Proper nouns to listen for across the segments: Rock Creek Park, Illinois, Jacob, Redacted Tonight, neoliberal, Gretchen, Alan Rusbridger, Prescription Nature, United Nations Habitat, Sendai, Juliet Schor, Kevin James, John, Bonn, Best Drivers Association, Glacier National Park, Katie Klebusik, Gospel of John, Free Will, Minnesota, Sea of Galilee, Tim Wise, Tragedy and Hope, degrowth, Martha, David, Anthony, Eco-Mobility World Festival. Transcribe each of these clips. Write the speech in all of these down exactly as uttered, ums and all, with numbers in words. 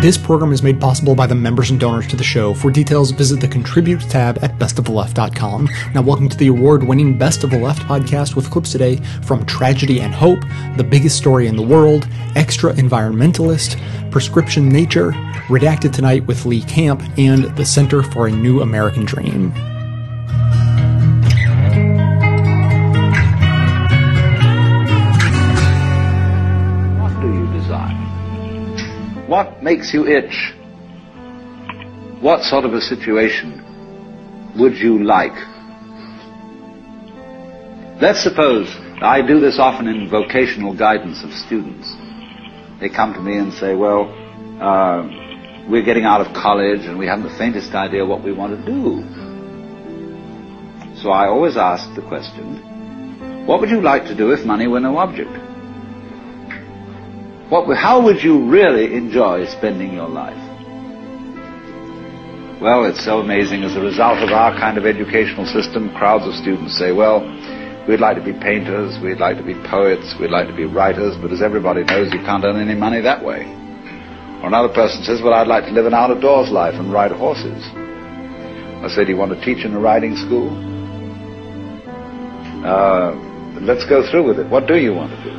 This program is made possible by the members and donors to the show. For details, visit the Contribute tab at best of the left dot com. Now, welcome to the award-winning Best of the Left podcast with clips today from Tragedy and Hope, The Biggest Story in the World, Extra Environmentalist, Prescription Nature, Redacted Tonight with Lee Camp, and the Center for a New American Dream. What makes you itch? What sort of a situation would you like? Let's suppose, I do this often in vocational guidance of students. They come to me and say, well, uh, we're getting out of college and we haven't the faintest idea what we want to do. So I always ask the question, what would you like to do if money were no object? What, how would you really enjoy spending your life? Well, it's so amazing. As a result of our kind of educational system, crowds of students say, well, we'd like to be painters, we'd like to be poets, we'd like to be writers, but as everybody knows, you can't earn any money that way. Or another person says, well, I'd like to live an out-of-doors life and ride horses. I say, do you want to teach in a riding school? Uh, let's go through with it. What do you want to do?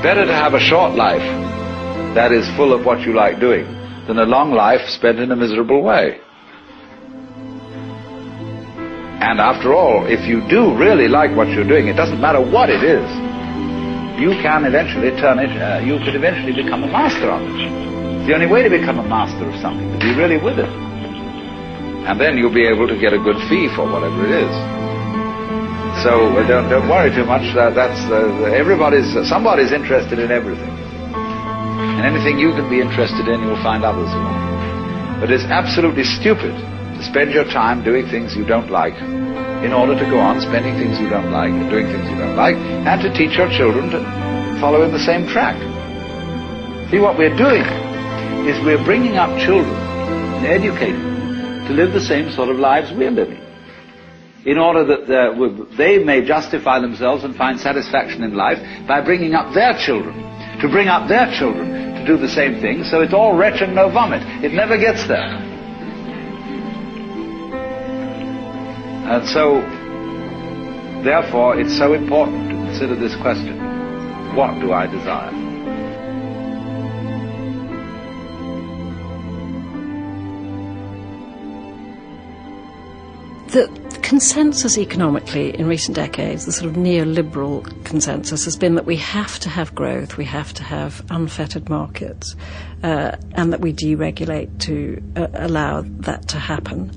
Better to have a short life that is full of what you like doing than a long life spent in a miserable way. And after all, if you do really like what you're doing, it doesn't matter what it is. You can eventually turn it, uh, you could eventually become a master of it. It's the only way to become a master of something, to be really with it. And then you'll be able to get a good fee for whatever it is. So uh, don't, don't worry too much. Uh, that's uh, everybody's. Uh, somebody's interested in everything, and anything you can be interested in, you'll find others who are. But it's absolutely stupid to spend your time doing things you don't like, in order to go on spending things you don't like, and doing things you don't like, and to teach your children to follow in the same track. See, what we're doing is we're bringing up children and educating them to live the same sort of lives we're living, in order that uh, they may justify themselves and find satisfaction in life by bringing up their children, to bring up their children to do the same thing, so it's all wretch and no vomit. It never gets there. And so, therefore, it's so important to consider this question, what do I desire? The consensus economically in recent decades, the sort of neoliberal consensus, has been that we have to have growth, we have to have unfettered markets, uh, and that we deregulate to uh, allow that to happen.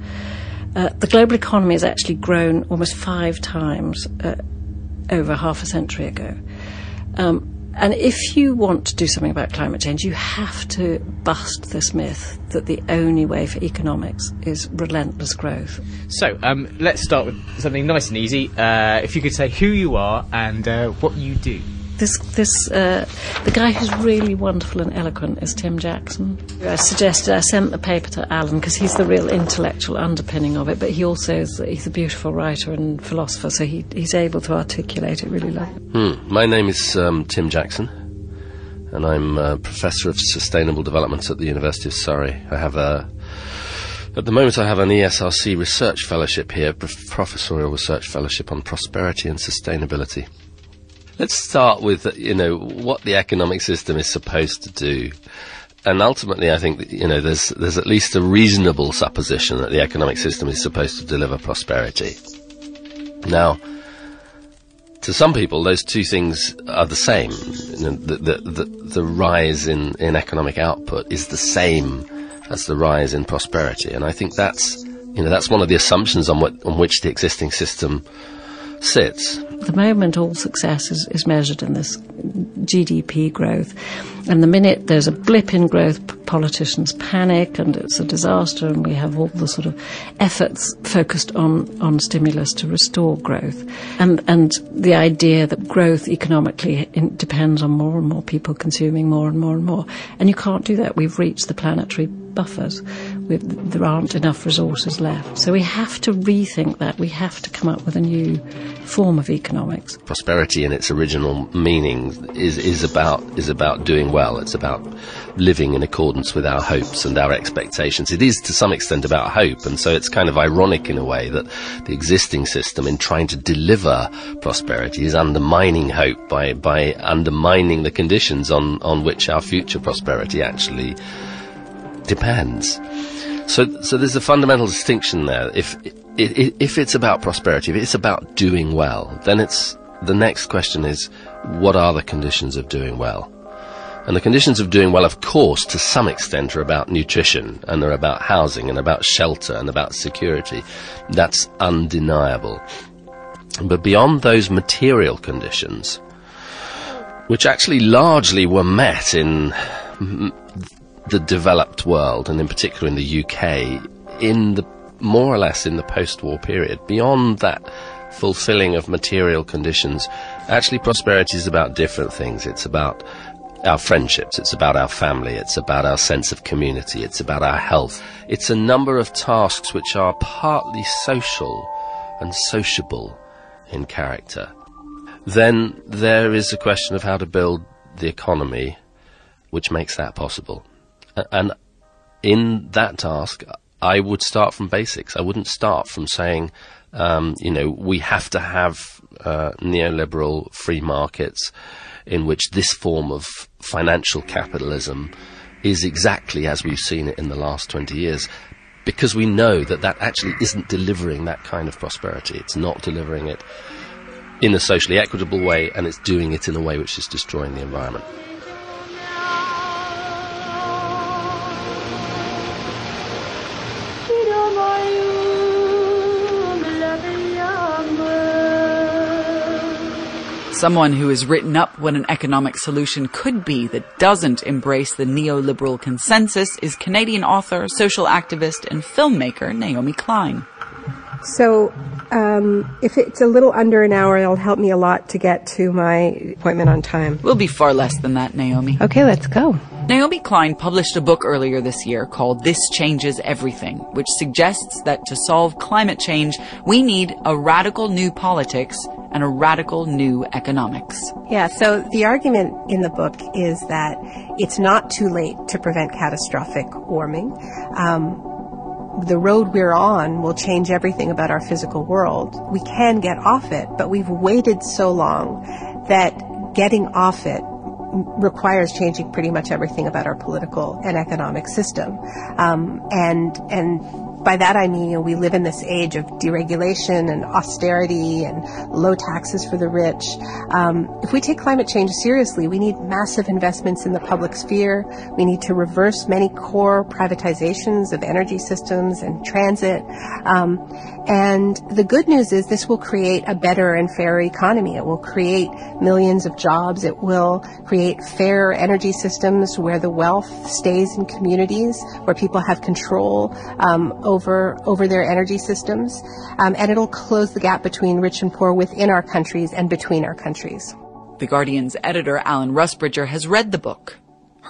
Uh, the global economy has actually grown almost five times uh, over half a century ago. Um, and if you want to do something about climate change, you have to bust this myth that the only way for economics is relentless growth. So, um, let's start with something nice and easy. Uh, if you could say who you are and uh, what you do. This, this, uh, the guy who's really wonderful and eloquent is Tim Jackson. I suggested, I sent the paper to Alan because he's the real intellectual underpinning of it, but he also is, he's a beautiful writer and philosopher, so he, he's able to articulate it really well. Hmm. My name is um, Tim Jackson, and I'm a professor of sustainable development at the University of Surrey. I have a, at the moment I have an E S R C research fellowship here, professorial research fellowship on prosperity and sustainability. Let's start with, you know, what the economic system is supposed to do. And ultimately, I think, that, you know, there's there's at least a reasonable supposition that the economic system is supposed to deliver prosperity. Now, to some people, those two things are the same. You know, the, the, the, the rise in, in economic output is the same as the rise in prosperity. And I think that's, you know, that's one of the assumptions on, what, on which the existing system sits. At the moment, all success is, is measured in this G D P growth. And the minute there's a blip in growth, politicians panic and it's a disaster, and we have all the sort of efforts focused on, on stimulus to restore growth. And, and the idea that growth economically depends on more and more people consuming more and more and more. And you can't do that. We've reached the planetary buffers. We've, there aren't enough resources left. So we have to rethink that. We have to come up with a new form of economics. Prosperity in its original meaning is, is about is about doing well. It's about living in accordance with our hopes and our expectations. It is to some extent about hope, and so it's kind of ironic in a way that the existing system, in trying to deliver prosperity, is undermining hope by, by undermining the conditions on, on which our future prosperity actually depends. So, so there's a fundamental distinction there. If, if, if it's about prosperity, if it's about doing well, then it's, the next question is, what are the conditions of doing well? And the conditions of doing well, of course, to some extent, are about nutrition, and they're about housing, and about shelter, and about security. That's undeniable. But beyond those material conditions, which actually largely were met in the developed world, and in particular in the U K, in the more or less in the post-war period, beyond that fulfilling of material conditions, actually prosperity is about different things. It's about our friendships, it's about our family, it's about our sense of community, it's about our health. It's a number of tasks which are partly social and sociable in character. Then there is the question of how to build the economy which makes that possible. And in that task, I would start from basics. I wouldn't start from saying, um, you know, we have to have uh, neoliberal free markets in which this form of financial capitalism is exactly as we've seen it in the last twenty years, because we know that that actually isn't delivering that kind of prosperity. It's not delivering it in a socially equitable way, and it's doing it in a way which is destroying the environment. Someone who has written up what an economic solution could be that doesn't embrace the neoliberal consensus is Canadian author, social activist, and filmmaker Naomi Klein. So um, if it's a little under an hour, it'll help me a lot to get to my appointment on time. We'll be far less than that, Naomi. Okay, let's go. Naomi Klein published a book earlier this year called This Changes Everything, which suggests that to solve climate change, we need a radical new politics and a radical new economics. Yeah, so the argument in the book is that it's not too late to prevent catastrophic warming. Um, the road we're on will change everything about our physical world. We can get off it, but we've waited so long that getting off it requires changing pretty much everything about our political and economic system. Um, and, and, By that I mean, you know, we live in this age of deregulation and austerity and low taxes for the rich. Um, if we take climate change seriously, we need massive investments in the public sphere. We need to reverse many core privatizations of energy systems and transit. Um, and the good news is this will create a better and fairer economy. It will create millions of jobs. It will create fair energy systems where the wealth stays in communities, where people have control um, over over their energy systems, um, and it'll close the gap between rich and poor within our countries and between our countries. The Guardian's editor, Alan Rusbridger, has read the book,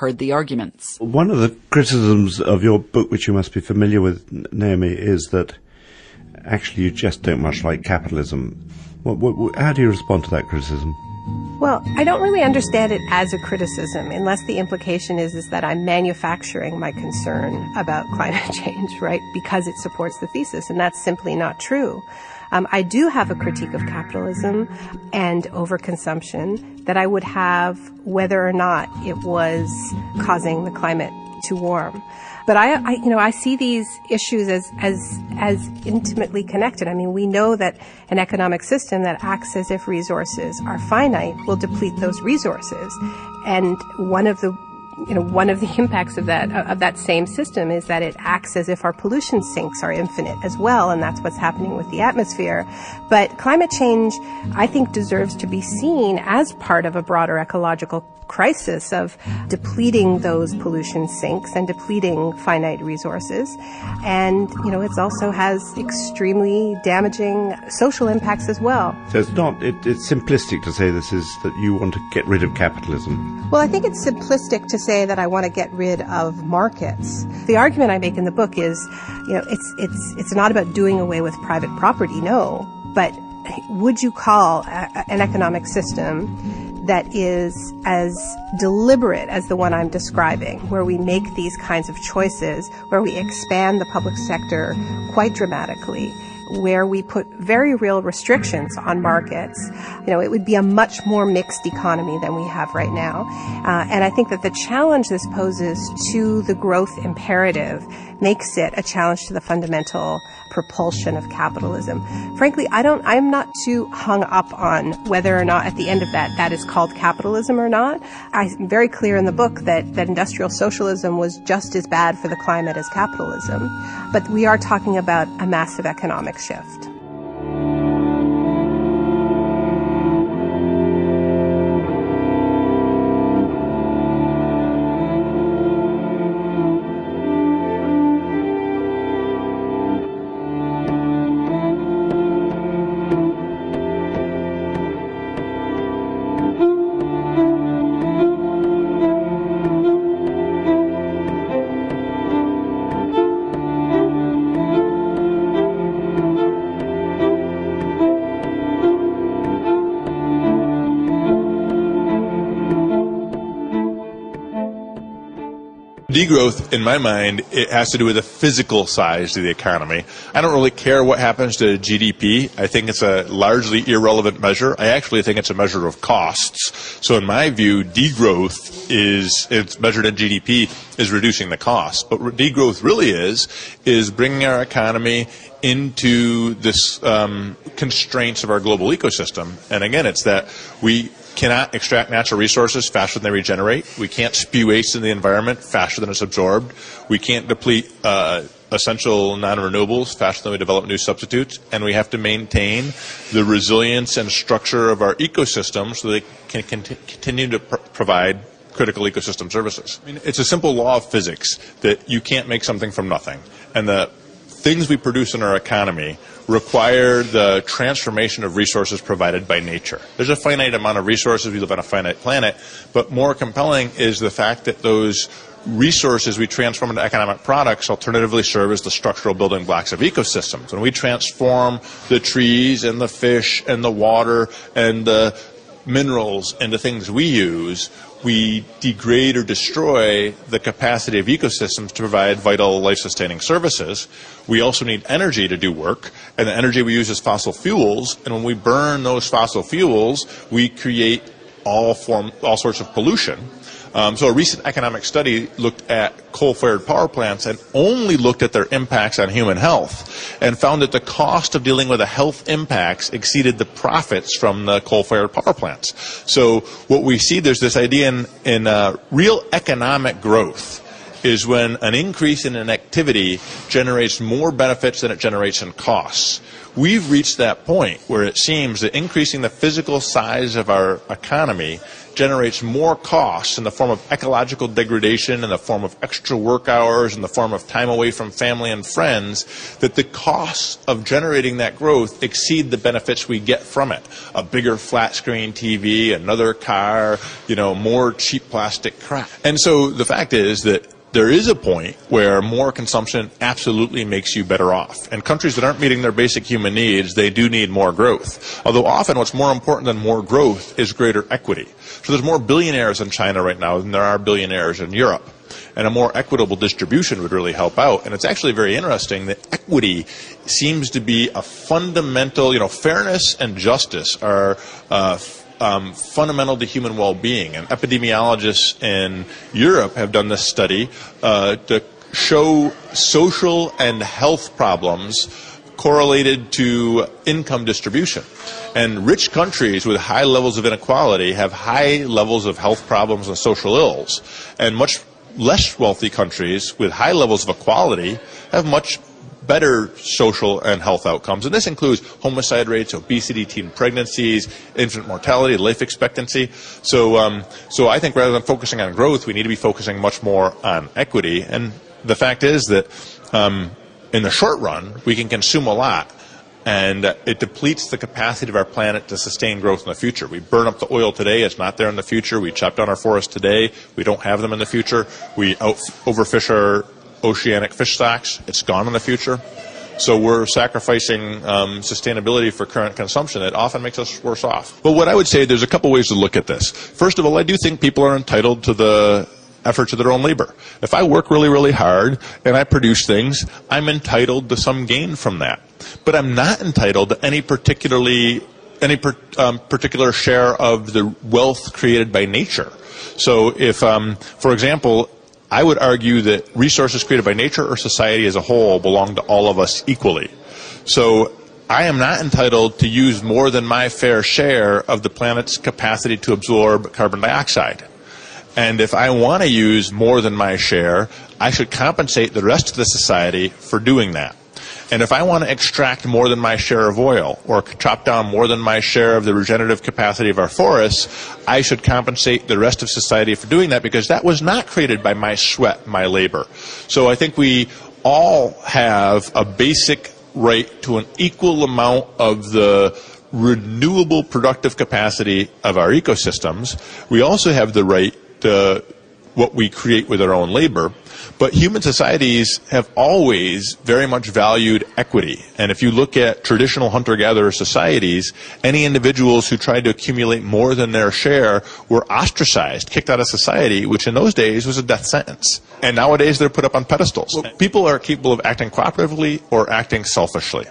heard the arguments. One of the criticisms of your book, which you must be familiar with, Naomi, is that actually you just don't much like capitalism. What, what, how do you respond to that criticism? Well, I don't really understand it as a criticism unless the implication is, is that I'm manufacturing my concern about climate change, right, because it supports the thesis, and that's simply not true. Um, I do have a critique of capitalism and overconsumption that I would have whether or not it was causing the climate to warm. But I, I, you know, I see these issues as, as, as intimately connected. I mean, we know that an economic system that acts as if resources are finite will deplete those resources. And one of the you know, one of the impacts of that of that same system is that it acts as if our pollution sinks are infinite as well, and that's what's happening with the atmosphere. But climate change, I think, deserves to be seen as part of a broader ecological crisis of depleting those pollution sinks and depleting finite resources. And, you know, it also has extremely damaging social impacts as well. So it's not, it, it's simplistic to say this is that you want to get rid of capitalism. Well, I think it's simplistic to say that I want to get rid of markets. The argument I make in the book is, you know, it's, it's, it's not about doing away with private property, no, but would you call a, an economic system that is as deliberate as the one I'm describing, where we make these kinds of choices, where we expand the public sector quite dramatically, where we put very real restrictions on markets? You know, it would be a much more mixed economy than we have right now. Uh, and I think that the challenge this poses to the growth imperative makes it a challenge to the fundamental propulsion of capitalism. Frankly, I don't, I'm not too hung up on whether or not at the end of that, that is called capitalism or not. I'm very clear in the book that, that industrial socialism was just as bad for the climate as capitalism. But we are talking about a massive economic shift. Degrowth, in my mind, it has to do with the physical size of the economy. I don't really care what happens to G D P. I think it's a largely irrelevant measure. I actually think it's a measure of costs. So in my view, degrowth is, it's measured in G D P, is reducing the cost. But what degrowth really is, is bringing our economy into this um, constraints of our global ecosystem. And again, it's that we cannot extract natural resources faster than they regenerate. We can't spew waste in the environment faster than it's absorbed. We can't deplete uh, essential non-renewables faster than we develop new substitutes. And we have to maintain the resilience and structure of our ecosystem so they can cont continue to pr provide critical ecosystem services. I mean, it's a simple law of physics that you can't make something from nothing. And the things we produce in our economy require the transformation of resources provided by nature. There's a finite amount of resources. We live on a finite planet. But more compelling is the fact that those resources we transform into economic products alternatively serve as the structural building blocks of ecosystems. When we transform the trees and the fish and the water and the minerals into things we use, we degrade or destroy the capacity of ecosystems to provide vital life-sustaining services. We also need energy to do work, and the energy we use is fossil fuels, and when we burn those fossil fuels, we create all form, all sorts of pollution. Um, so a recent economic study looked at coal-fired power plants and only looked at their impacts on human health and found that the cost of dealing with the health impacts exceeded the profits from the coal-fired power plants. So what we see, there's this idea in, in uh, real economic growth is when an increase in an activity generates more benefits than it generates in costs. We've reached that point where it seems that increasing the physical size of our economy generates more costs in the form of ecological degradation, in the form of extra work hours, in the form of time away from family and friends, that the costs of generating that growth exceed the benefits we get from it. A bigger flat screen T V, another car, you know, more cheap plastic crap. And so the fact is that there is a point where more consumption absolutely makes you better off. And countries that aren't meeting their basic human needs, they do need more growth. Although often what's more important than more growth is greater equity. So there's more billionaires in China right now than there are billionaires in Europe. And a more equitable distribution would really help out. And it's actually very interesting that equity seems to be a fundamental, you know, fairness and justice are uh, Um, fundamental to human well-being. And epidemiologists in Europe have done this study uh, to show social and health problems correlated to income distribution. And rich countries with high levels of inequality have high levels of health problems and social ills. And much less wealthy countries with high levels of equality have much better social and health outcomes. And this includes homicide rates, obesity, teen pregnancies, infant mortality, life expectancy. So, um, so I think rather than focusing on growth, we need to be focusing much more on equity. And the fact is that um, in the short run, we can consume a lot, and it depletes the capacity of our planet to sustain growth in the future. We burn up the oil today, it's not there in the future. We chop down our forests today, we don't have them in the future. We out overfish our oceanic fish stocks, it's gone in the future. So we're sacrificing um, sustainability for current consumption that often makes us worse off. But what I would say, there's a couple ways to look at this. First of all, I do think people are entitled to the efforts of their own labor. If I work really, really hard and I produce things, I'm entitled to some gain from that. But I'm not entitled to any particularly, any per, um, particular share of the wealth created by nature. So if, um, for example, I would argue that resources created by nature or society as a whole belong to all of us equally. So I am not entitled to use more than my fair share of the planet's capacity to absorb carbon dioxide. And if I want to use more than my share, I should compensate the rest of the society for doing that. And if I want to extract more than my share of oil or chop down more than my share of the regenerative capacity of our forests, I should compensate the rest of society for doing that, because that was not created by my sweat, my labor. So I think we all have a basic right to an equal amount of the renewable productive capacity of our ecosystems. We also have the right Uh, what we create with our own labor, but human societies have always very much valued equity. And if you look at traditional hunter-gatherer societies, any individuals who tried to accumulate more than their share were ostracized, kicked out of society, which in those days was a death sentence. And nowadays they're put up on pedestals. Well, people are capable of acting cooperatively or acting selfishly.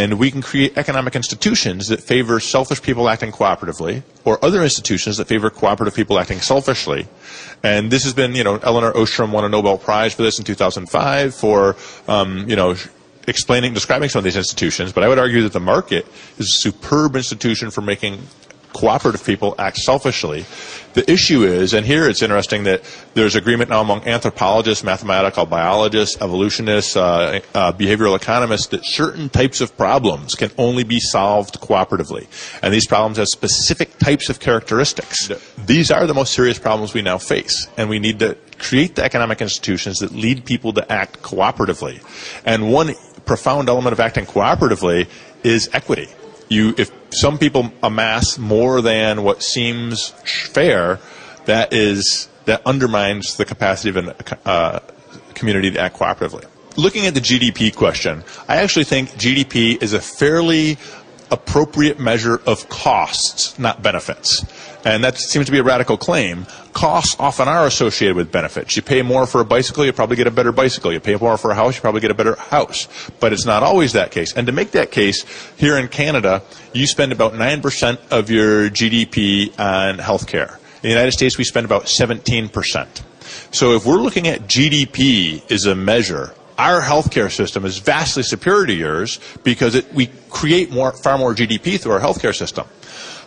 And we can create economic institutions that favor selfish people acting cooperatively, or other institutions that favor cooperative people acting selfishly. And this has been, you know, Elinor Ostrom won a Nobel Prize for this in two thousand five for, um, you know, explaining, describing some of these institutions. But I would argue that the market is a superb institution for making cooperative people act selfishly. The issue is, and here it's interesting that there's agreement now among anthropologists, mathematical biologists, evolutionists, uh, uh, behavioral economists, that certain types of problems can only be solved cooperatively. And these problems have specific types of characteristics. These are the most serious problems we now face, and we need to create the economic institutions that lead people to act cooperatively. And one profound element of acting cooperatively is equity. You, if some people amass more than what seems fair, that is, that undermines the capacity of a uh, community to act cooperatively. Looking at the G D P question, I actually think G D P is a fairly appropriate measure of costs, not benefits. And that seems to be a radical claim. Costs often are associated with benefits. You pay more for a bicycle, you probably get a better bicycle. You pay more for a house, you probably get a better house. But it's not always that case. And to make that case, here in Canada, you spend about nine percent of your G D P on health care. In the United States, we spend about seventeen percent. So if we're looking at G D P as a measure, our healthcare system is vastly superior to yours, because it, we create more, far more G D P through our healthcare system.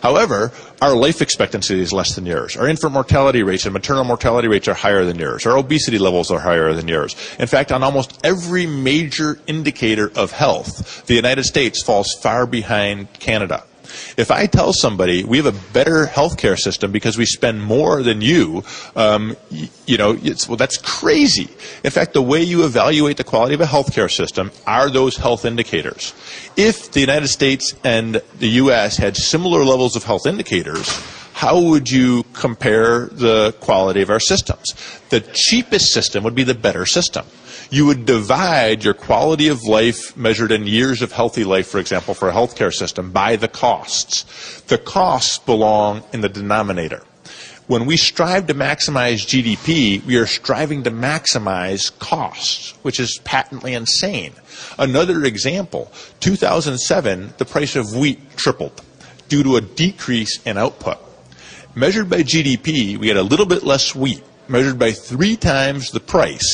However, our life expectancy is less than yours. Our infant mortality rates and maternal mortality rates are higher than yours. Our obesity levels are higher than yours. In fact, on almost every major indicator of health, the United States falls far behind Canada. If I tell somebody we have a better healthcare system because we spend more than you, um, you, you know, it's, well, that's crazy. In fact, the way you evaluate the quality of a healthcare system are those health indicators. If the United States and the U S had similar levels of health indicators, how would you compare the quality of our systems? The cheapest system would be the better system. You would divide your quality of life measured in years of healthy life, for example, for a healthcare system, by the costs. The costs belong in the denominator. When we strive to maximize G D P, we are striving to maximize costs, which is patently insane. Another example, two thousand seven, the price of wheat tripled due to a decrease in output. Measured by G D P, we had a little bit less wheat, measured by three times the price.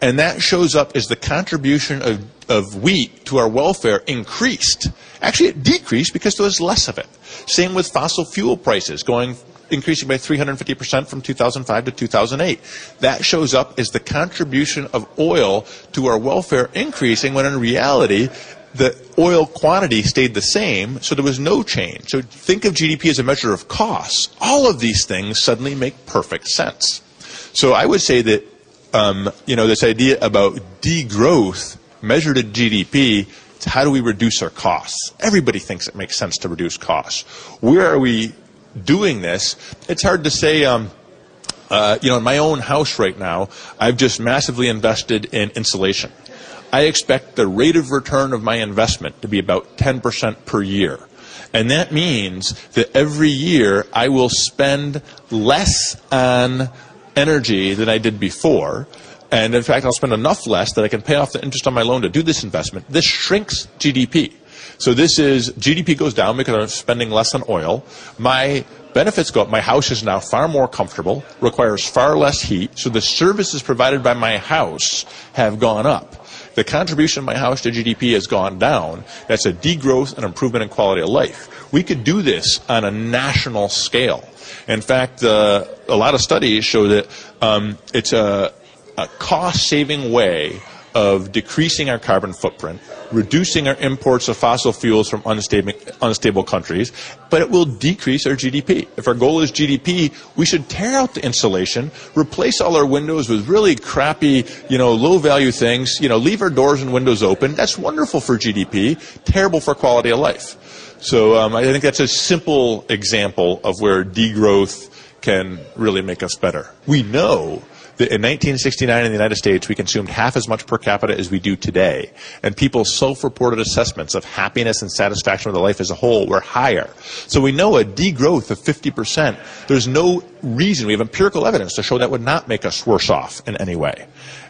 And that shows up as the contribution of, of wheat to our welfare increased. Actually, it decreased because there was less of it. Same with fossil fuel prices going increasing by three hundred fifty percent from two thousand five to two thousand eight. That shows up as the contribution of oil to our welfare increasing, when in reality, the oil quantity stayed the same, so there was no change. So think of G D P as a measure of costs. All of these things suddenly make perfect sense. So I would say that Um, you know, this idea about degrowth measured at G D P, it's how do we reduce our costs? Everybody thinks it makes sense to reduce costs. Where are we doing this? It's hard to say. Um, uh, you know, in my own house right now, I've just massively invested in insulation. I expect the rate of return of my investment to be about ten percent per year. And that means that every year I will spend less on energy than I did before, and in fact I'll spend enough less that I can pay off the interest on my loan to do this investment. This shrinks G D P. So this is, G D P goes down because I'm spending less on oil. My benefits go up. My house is now far more comfortable, requires far less heat, so the services provided by my house have gone up. The contribution of my house to G D P has gone down. That's a degrowth and improvement in quality of life. We could do this on a national scale. In fact, uh, a lot of studies show that um, it's a, a cost-saving way of decreasing our carbon footprint, reducing our imports of fossil fuels from unstable, unstable countries, but it will decrease our G D P. If our goal is G D P, we should tear out the insulation, replace all our windows with really crappy, you know, low-value things, you know, leave our doors and windows open. That's wonderful for G D P, terrible for quality of life. So um, I think that's a simple example of where degrowth can really make us better. We know in nineteen sixty-nine in the United States, we consumed half as much per capita as we do today. And people's self-reported assessments of happiness and satisfaction with their life as a whole were higher. So we know a degrowth of fifty percent. There's no reason, we have empirical evidence to show that would not make us worse off in any way.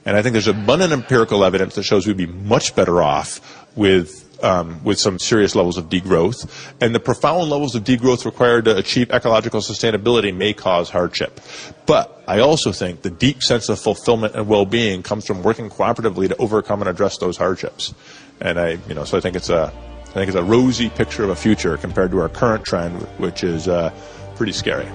And I think there's abundant empirical evidence that shows we'd be much better off with Um, with some serious levels of degrowth. And the profound levels of degrowth required to achieve ecological sustainability may cause hardship. But I also think the deep sense of fulfillment and well-being comes from working cooperatively to overcome and address those hardships. And I, you know, so I think it's a, I think it's a rosy picture of a future compared to our current trend, which is uh, pretty scary.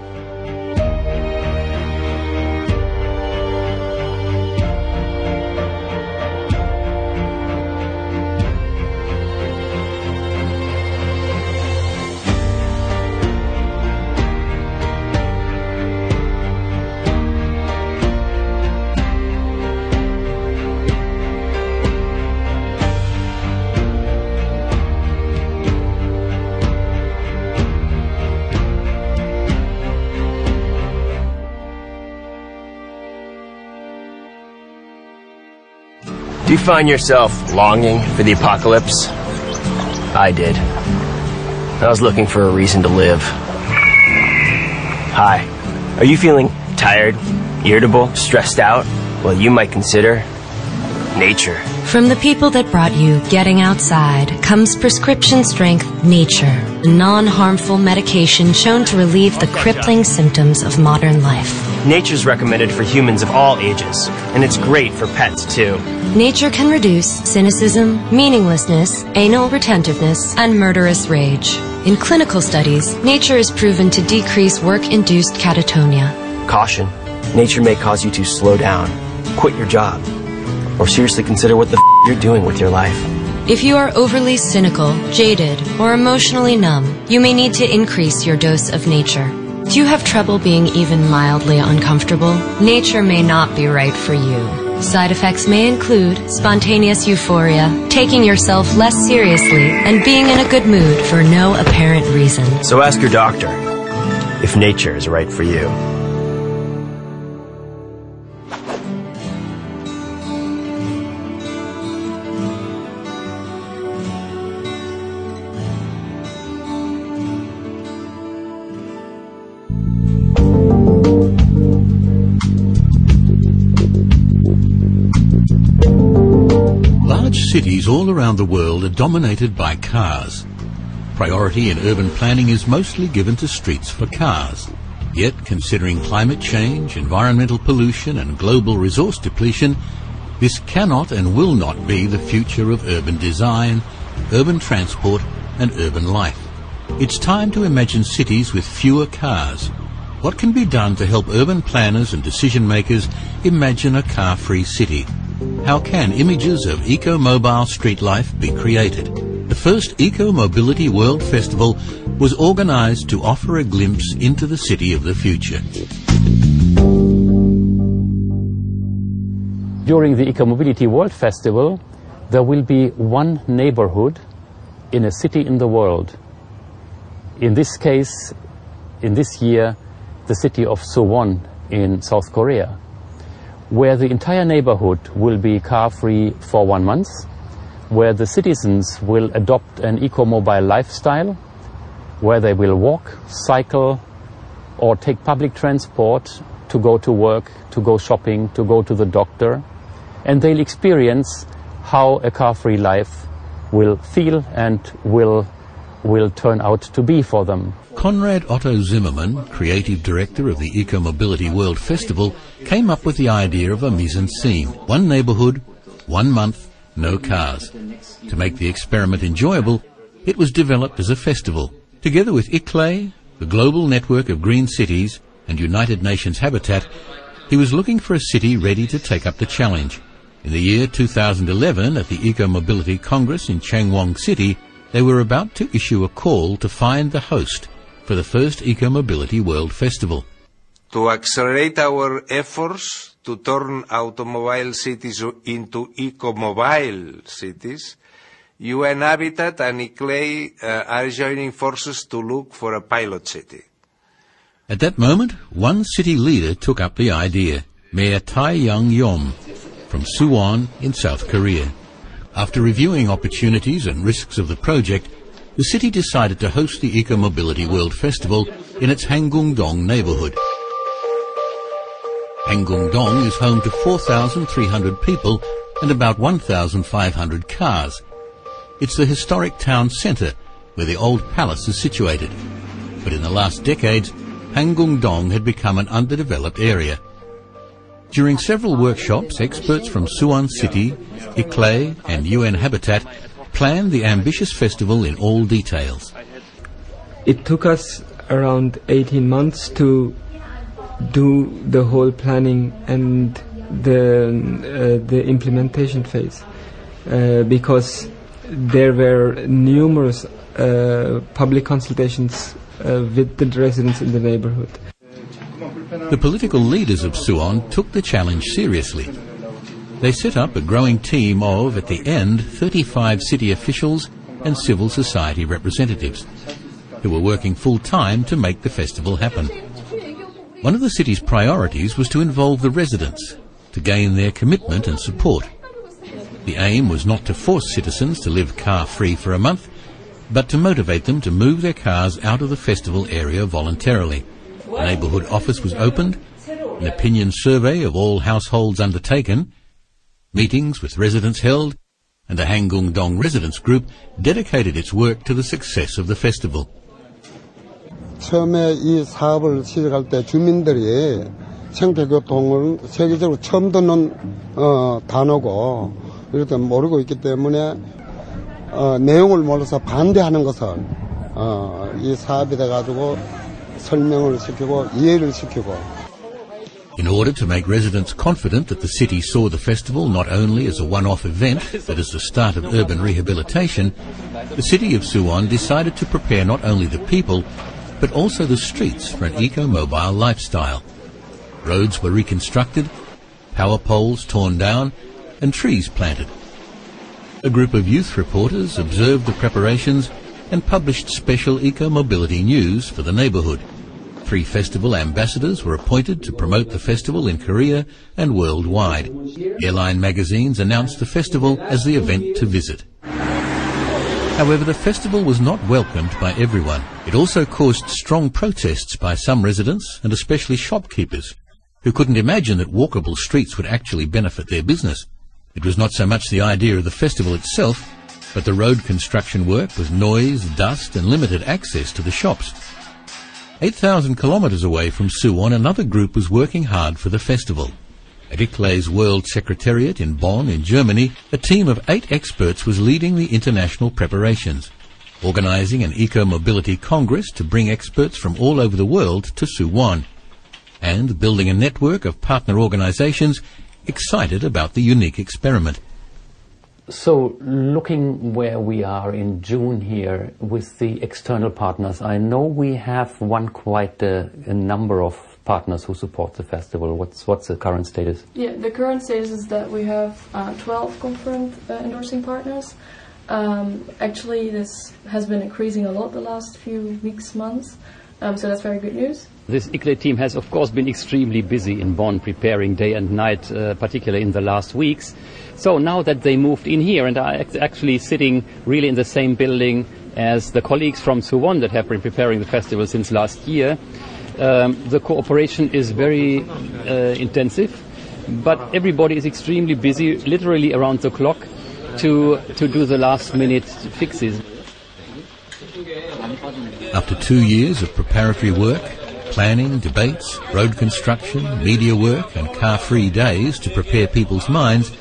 You find yourself longing for the apocalypse? I did. I was looking for a reason to live. Hi. Are you feeling tired, irritable, stressed out? Well, you might consider nature. From the people that brought you Getting Outside comes prescription strength Nature, a non-harmful medication shown to relieve the crippling symptoms of modern life. Nature's recommended for humans of all ages, and it's great for pets, too. Nature can reduce cynicism, meaninglessness, anal retentiveness, and murderous rage. In clinical studies, Nature is proven to decrease work-induced catatonia. Caution. Nature may cause you to slow down, quit your job, or seriously consider what the f*** you're doing with your life. If you are overly cynical, jaded, or emotionally numb, you may need to increase your dose of Nature. If you have trouble being even mildly uncomfortable, Nature may not be right for you. Side effects may include spontaneous euphoria, taking yourself less seriously, and being in a good mood for no apparent reason. So ask your doctor if Nature is right for you. Cities all around the world are dominated by cars. Priority in urban planning is mostly given to streets for cars. Yet, considering climate change, environmental pollution, and global resource depletion, This cannot and will not be the future of urban design, urban transport and urban life. It's time to imagine cities with fewer cars. What can be done to help urban planners and decision makers imagine a car-free city? How can images of eco-mobile street life be created? The first Eco-Mobility World Festival was organised to offer a glimpse into the city of the future. During the Eco-Mobility World Festival, there will be one neighborhood in a city in the world. In this case, in this year, the city of Suwon in South Korea, where the entire neighborhood will be car-free for one month, where the citizens will adopt an eco-mobile lifestyle, where they will walk, cycle, or take public transport to go to work, to go shopping, to go to the doctor, and they'll experience how a car-free life will feel and will will turn out to be for them. Konrad Otto-Zimmermann, creative director of the Eco-Mobility World Festival, came up with the idea of a mise-en-scene, one neighbourhood, one month, no cars. To make the experiment enjoyable, it was developed as a festival. Together with I C L E I, the Global Network of Green Cities and United Nations Habitat, he was looking for a city ready to take up the challenge. In the year two thousand eleven, at the Eco-Mobility Congress in Changwon City, they were about to issue a call to find the host for the first Eco-Mobility World Festival. To accelerate our efforts to turn automobile cities into eco-mobile cities, U N Habitat and I C L E I uh, are joining forces to look for a pilot city. At that moment, one city leader took up the idea, Mayor Tai Young yong from Suwon in South Korea. After reviewing opportunities and risks of the project, the city decided to host the Eco-Mobility World Festival in its Haenggung-dong neighbourhood. Haenggung-dong is home to four thousand three hundred people and about one thousand five hundred cars. It's the historic town centre where the old palace is situated. But in the last decades, Haenggung-dong had become an underdeveloped area. During several workshops, experts from Suwon City, I C L E I and U N Habitat planned the ambitious festival in all details. It took us around eighteen months to do the whole planning and the, uh, the implementation phase, uh, because there were numerous uh, public consultations uh, with the residents in the neighborhood. The political leaders of Suwon took the challenge seriously. They set up a growing team of, at the end, thirty-five city officials and civil society representatives who were working full-time to make the festival happen. One of the city's priorities was to involve the residents, to gain their commitment and support. The aim was not to force citizens to live car-free for a month, but to motivate them to move their cars out of the festival area voluntarily. A neighbourhood office was opened, an opinion survey of all households undertaken, meetings with residents held, and the Haenggung-dong residents group dedicated its work to the success of the festival. 처음에 이 사업을 시작할 때 주민들이 생태교통을 세계적으로 처음 듣는 어, 단어고 이렇게 모르고 있기 때문에 어, 내용을 몰라서 반대하는 것을 어, 이 사업이 돼가지고. In order to make residents confident that the city saw the festival not only as a one-off event, but as the start of urban rehabilitation, the city of Suwon decided to prepare not only the people, but also the streets for an eco-mobile lifestyle. Roads were reconstructed, power poles torn down, and trees planted. A group of youth reporters observed the preparations and published special eco-mobility news for the neighbourhood. Three festival ambassadors were appointed to promote the festival in Korea and worldwide. Airline magazines announced the festival as the event to visit. However, the festival was not welcomed by everyone. It also caused strong protests by some residents and especially shopkeepers, who couldn't imagine that walkable streets would actually benefit their business. It was not so much the idea of the festival itself, but the road construction work was noise, dust and limited access to the shops. eight thousand kilometres away from Suwon, another group was working hard for the festival. At I C L E I's World Secretariat in Bonn in Germany, a team of eight experts was leading the international preparations, organising an eco-mobility congress to bring experts from all over the world to Suwon, and building a network of partner organisations excited about the unique experiment. So, looking where we are in June here with the external partners, I know we have won quite a, a number of partners who support the festival. What's what's the current status? Yeah, the current status is that we have uh, twelve conference uh, endorsing partners. Um, actually, this has been increasing a lot the last few weeks, months. Um, so that's very good news. This I C L E I team has, of course, been extremely busy in Bonn, preparing day and night, uh, particularly in the last weeks. So now that they moved in here and are actually sitting really in the same building as the colleagues from Suwon that have been preparing the festival since last year, um, the cooperation is very uh, intensive, but everybody is extremely busy, literally around the clock, to, to do the last-minute fixes. After two years of preparatory work, planning, debates, road construction, media work and car-free days to prepare people's minds,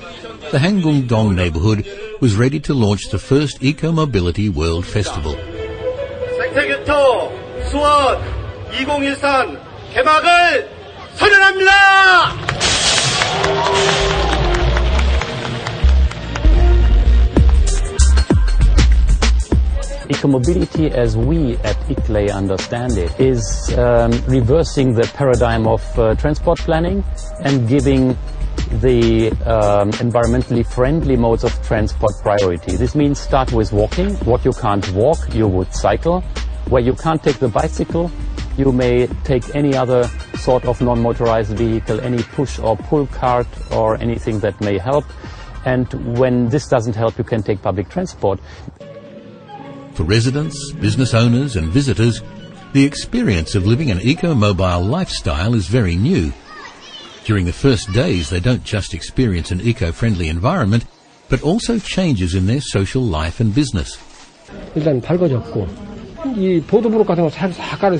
the Haenggung-dong neighbourhood was ready to launch the first Eco-Mobility World Festival. Eco-mobility, as we at I C L E I understand it, is um, reversing the paradigm of uh, transport planning and giving the um, environmentally friendly modes of transport priority. This means start with walking. What you can't walk, you would cycle. Where you can't take the bicycle, you may take any other sort of non-motorized vehicle, any push or pull cart or anything that may help. And when this doesn't help, you can take public transport. For residents, business owners and visitors, the experience of living an eco-mobile lifestyle is very new. During the first days, they don't just experience an eco-friendly environment, but also changes in their social life and business.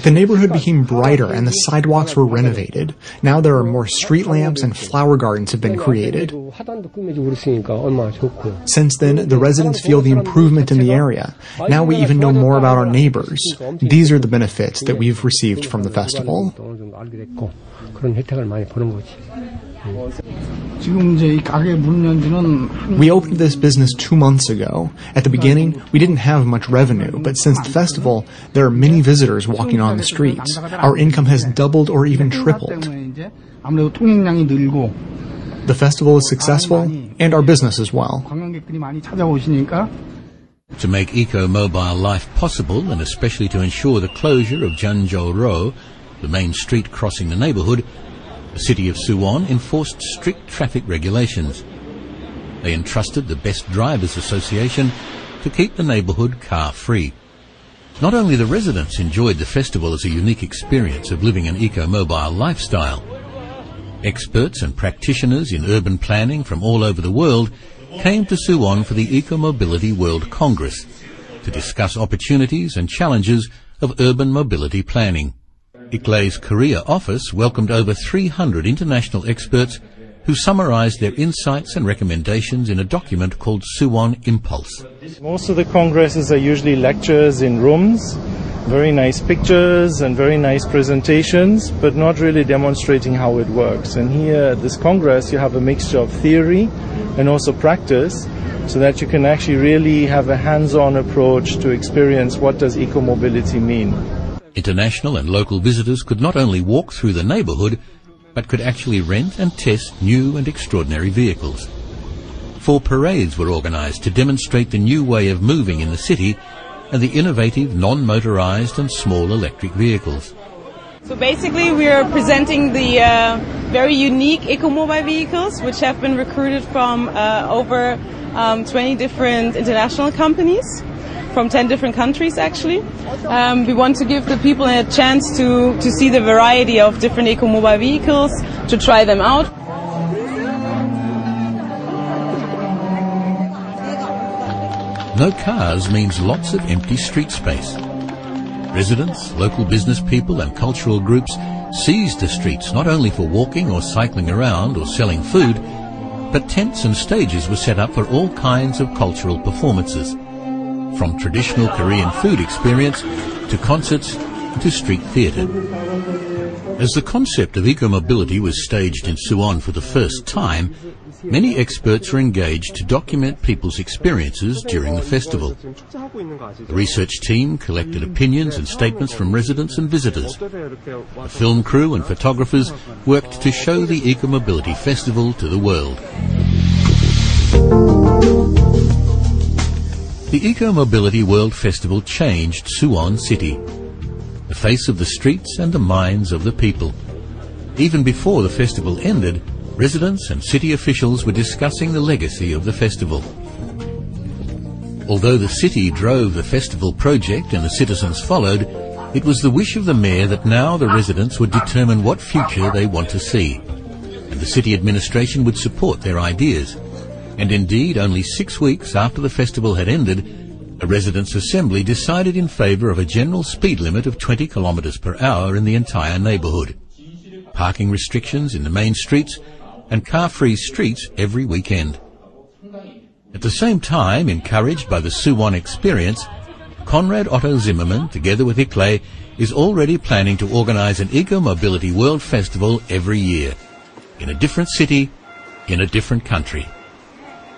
The neighborhood became brighter and the sidewalks were renovated. Now there are more street lamps and flower gardens have been created. Since then, the residents feel the improvement in the area. Now we even know more about our neighbors. These are the benefits that we've received from the festival. We opened this business two months ago. At the beginning, we didn't have much revenue, but since the festival, there are many visitors walking on the streets. Our income has doubled or even tripled. The festival is successful, and our business as well. To make eco-mobile life possible, and especially to ensure the closure of Janzhou-ro, the main street crossing the neighborhood, the city of Suwon enforced strict traffic regulations. They entrusted the Best Drivers Association to keep the neighbourhood car-free. Not only the residents enjoyed the festival as a unique experience of living an eco-mobile lifestyle. Experts and practitioners in urban planning from all over the world came to Suwon for the Eco-Mobility World Congress to discuss opportunities and challenges of urban mobility planning. I C L E I's Korea office welcomed over three hundred international experts who summarized their insights and recommendations in a document called Suwon Impulse. Most of the congresses are usually lectures in rooms, very nice pictures and very nice presentations, but not really demonstrating how it works. And here at this congress, you have a mixture of theory and also practice, so that you can actually really have a hands-on approach to experience what does eco-mobility mean. International and local visitors could not only walk through the neighbourhood, but could actually rent and test new and extraordinary vehicles. Four parades were organised to demonstrate the new way of moving in the city and the innovative non-motorised and small electric vehicles. So basically we are presenting the uh, very unique eco-mobile vehicles which have been recruited from uh, over um, twenty different international companies. From ten different countries, actually. Um, we want to give the people a chance to, to see the variety of different eco-mobile vehicles, to try them out. No cars means lots of empty street space. Residents, local business people and cultural groups seized the streets not only for walking or cycling around or selling food, but tents and stages were set up for all kinds of cultural performances, from traditional Korean food experience to concerts to street theatre. As the concept of eco-mobility was staged in Suwon for the first time, many experts were engaged to document people's experiences during the festival. The research team collected opinions and statements from residents and visitors. The film crew and photographers worked to show the Eco-Mobility Festival to the world. The Eco-Mobility World Festival changed Suwon City, the face of the streets and the minds of the people. Even before the festival ended, residents and city officials were discussing the legacy of the festival. Although the city drove the festival project and the citizens followed, it was the wish of the mayor that now the residents would determine what future they want to see, and the city administration would support their ideas. And indeed, only six weeks after the festival had ended, a residents' assembly decided in favour of a general speed limit of twenty kilometres per hour in the entire neighbourhood, parking restrictions in the main streets, and car-free streets every weekend. At the same time, encouraged by the Suwon experience, Konrad Otto-Zimmermann, together with I C L E I, is already planning to organise an Eco-Mobility World Festival every year, in a different city, in a different country.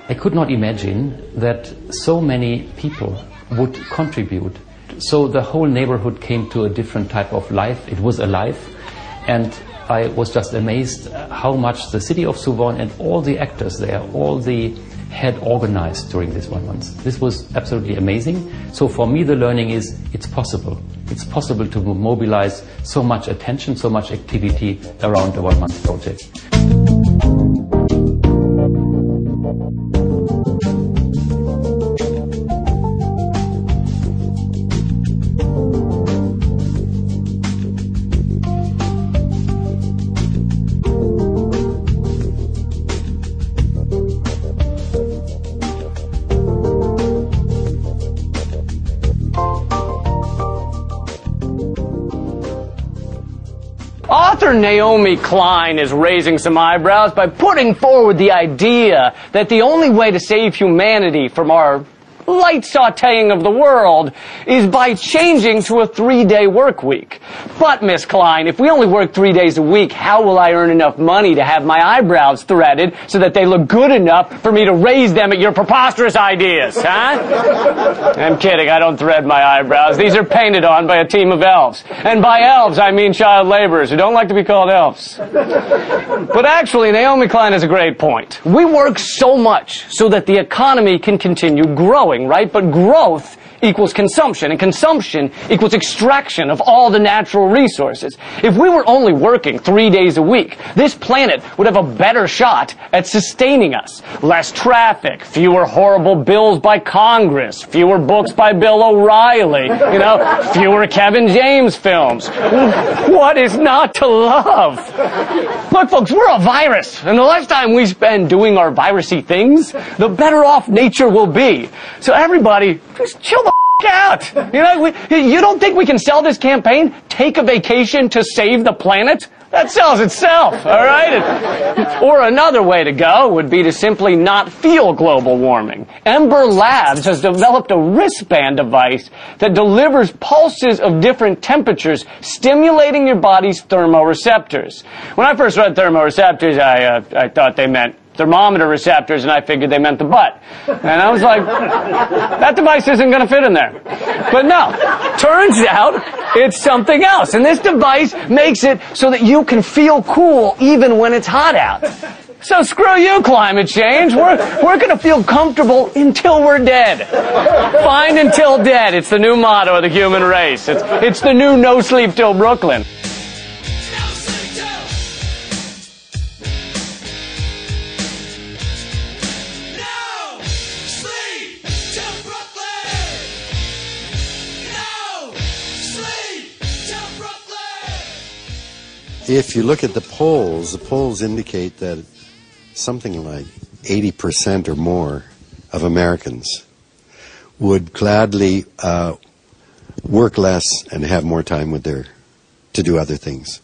I could not imagine that so many people would contribute. So the whole neighbourhood came to a different type of life. It was alive, and I was just amazed how much the city of Suwon and all the actors there, all the had organized during this one month. This was absolutely amazing. So for me the learning is it's possible. It's possible to mobilize so much attention, so much activity around a one month project. Naomi Klein is raising some eyebrows by putting forward the idea that the only way to save humanity from our light sautéing of the world is by changing to a three-day work week. But, Miss Klein, if we only work three days a week, how will I earn enough money to have my eyebrows threaded so that they look good enough for me to raise them at your preposterous ideas, huh? I'm kidding, I don't thread my eyebrows. These are painted on by a team of elves. And by elves, I mean child laborers who don't like to be called elves. But actually, Naomi Klein has a great point. We work so much so that the economy can continue growing. Right? But growth equals consumption, and consumption equals extraction of all the natural resources. If we were only working three days a week, this planet would have a better shot at sustaining us. Less traffic, fewer horrible bills by Congress, fewer books by Bill O'Reilly, you know, fewer Kevin James films. What is not to love? Look, folks, we're a virus, and the less time we spend doing our virusy things, the better off nature will be. So everybody, just chill the f*** out. You know, we, you don't think we can sell this campaign? Take a vacation to save the planet? That sells itself, all right? It, or another way to go would be to simply not feel global warming. Ember Labs has developed a wristband device that delivers pulses of different temperatures, stimulating your body's thermoreceptors. When I first read thermoreceptors, I, uh, I thought they meant thermometer receptors, and I figured they meant the butt. And I was like, that device isn't going to fit in there. But no, turns out it's something else. And this device makes it so that you can feel cool even when it's hot out. So screw you, climate change. We're, we're going to feel comfortable until we're dead. Fine until dead. It's the new motto of the human race. It's, it's the new no sleep till Brooklyn. If you look at the polls, the polls indicate that something like eighty percent or more of Americans would gladly uh, work less and have more time with their to do other things.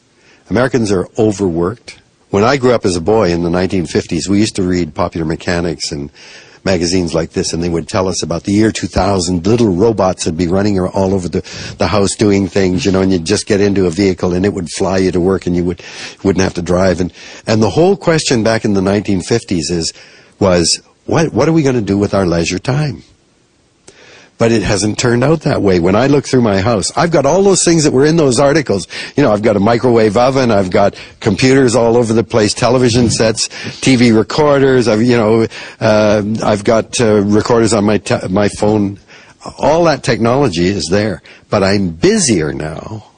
Americans are overworked. When I grew up as a boy in the nineteen fifties, we used to read Popular Mechanics and magazines like this, and they would tell us about the year two thousand. Little robots would be running all over the, the house doing things, you know, and you'd just get into a vehicle and it would fly you to work and you would, wouldn't have to drive. And, and the whole question back in the nineteen fifties is, was, what, what are we going to do with our leisure time? But it hasn't turned out that way. When I look through my house, I've got all those things that were in those articles. You know, I've got a microwave oven, I've got computers all over the place, television sets, T V recorders, I've, you know, uh, I've got uh, recorders on my, te- my phone. All that technology is there. But I'm busier now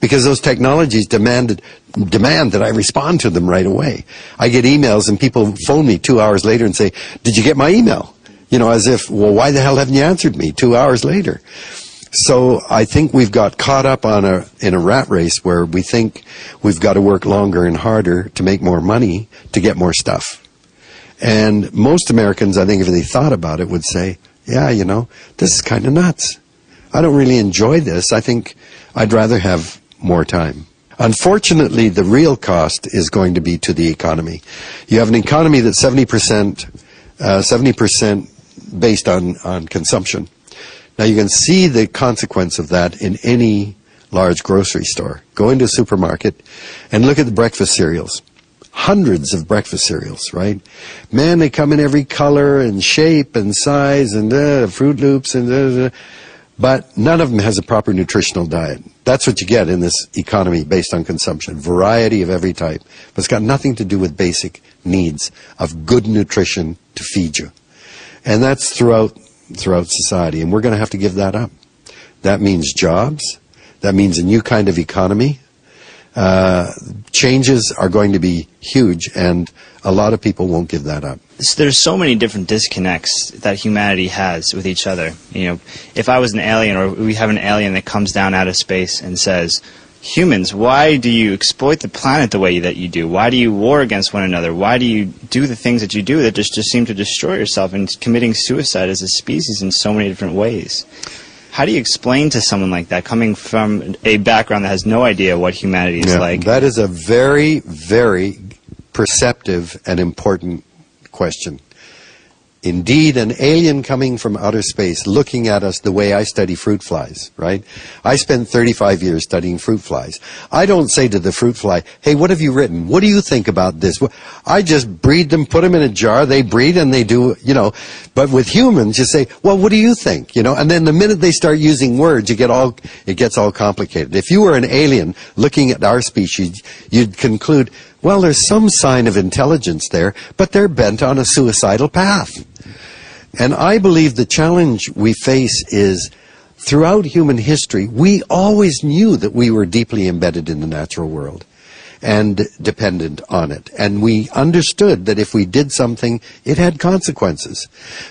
because those technologies demanded, demand that I respond to them right away. I get emails and people phone me two hours later and say, "Did you get my email?" You know, as if, well, why the hell haven't you answered me two hours later? So I think we've got caught up on a in a rat race where we think we've got to work longer and harder to make more money to get more stuff. And most Americans, I think, if they thought about it, would say, yeah, you know, this is kind of nuts. I don't really enjoy this. I think I'd rather have more time. Unfortunately, the real cost is going to be to the economy. You have an economy that's seventy percent based on, on consumption. Now, you can see the consequence of that in any large grocery store. Go into a supermarket and look at the breakfast cereals. Hundreds of breakfast cereals, right? Man, they come in every color and shape and size and uh, Fruit Loops and uh, but none of them has a proper nutritional diet. That's what you get in this economy based on consumption. Variety of every type. But it's got nothing to do with basic needs of good nutrition to feed you. And that's throughout throughout society, and we're going to have to give that up. That means jobs. That means a new kind of economy. Uh, changes are going to be huge, and a lot of people won't give that up. So there's so many different disconnects that humanity has with each other. You know, if I was an alien, or we have an alien that comes down out of space and says, "Humans, why do you exploit the planet the way that you do? Why do you war against one another? Why do you do the things that you do that just, just seem to destroy yourself and committing suicide as a species in so many different ways?" How do you explain to someone like that, coming from a background that has no idea what humanity is yeah, like? That is a very, very perceptive and important question. Indeed, an alien coming from outer space looking at us the way I study fruit flies, right? I spent thirty-five years studying fruit flies. I don't say to the fruit fly, "Hey, what have you written? What do you think about this?" I just breed them, put them in a jar, they breed and they do, you know. But with humans, you say, "Well, what do you think?" You know, and then the minute they start using words, you get all, it gets all complicated. If you were an alien looking at our species, you'd conclude, well, there's some sign of intelligence there, but they're bent on a suicidal path. And I believe the challenge we face is, throughout human history, we always knew that we were deeply embedded in the natural world and dependent on it. And we understood that if we did something, it had consequences.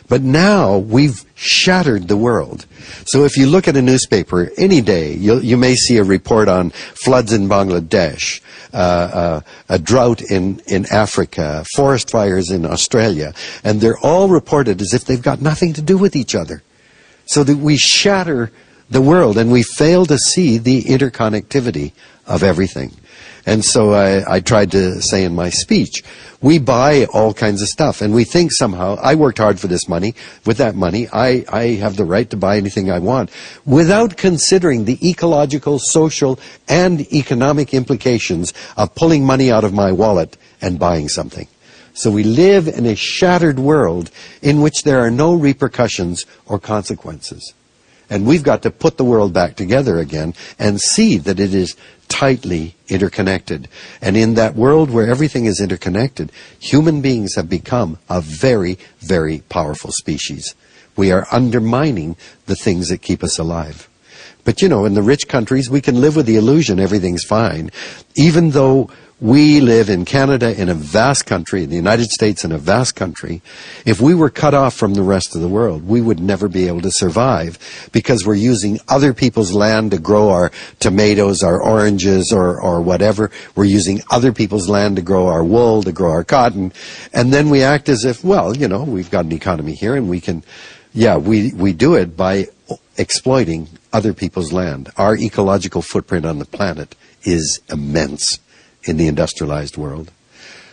But now we've shattered the world. So if you look at a newspaper any day, you, you may see a report on floods in Bangladesh, uh, uh, a drought in, in Africa, forest fires in Australia, and they're all reported as if they've got nothing to do with each other. So that we shatter the world and we fail to see the interconnectivity of everything. And so I, I tried to say in my speech, we buy all kinds of stuff, and we think somehow, I worked hard for this money, with that money, I, I have the right to buy anything I want, without considering the ecological, social, and economic implications of pulling money out of my wallet and buying something. So we live in a shattered world in which there are no repercussions or consequences. And we've got to put the world back together again and see that it is tightly interconnected. And in that world where everything is interconnected, human beings have become a very, very powerful species. We are undermining the things that keep us alive. But, you know, in the rich countries, we can live with the illusion everything's fine, even though we live in Canada in a vast country, in the United States in a vast country. If we were cut off from the rest of the world, we would never be able to survive because we're using other people's land to grow our tomatoes, our oranges, or, or whatever. We're using other people's land to grow our wool, to grow our cotton. And then we act as if, well, you know, we've got an economy here and we can, yeah, we, we do it by exploiting other people's land. Our ecological footprint on the planet is immense in the industrialized world.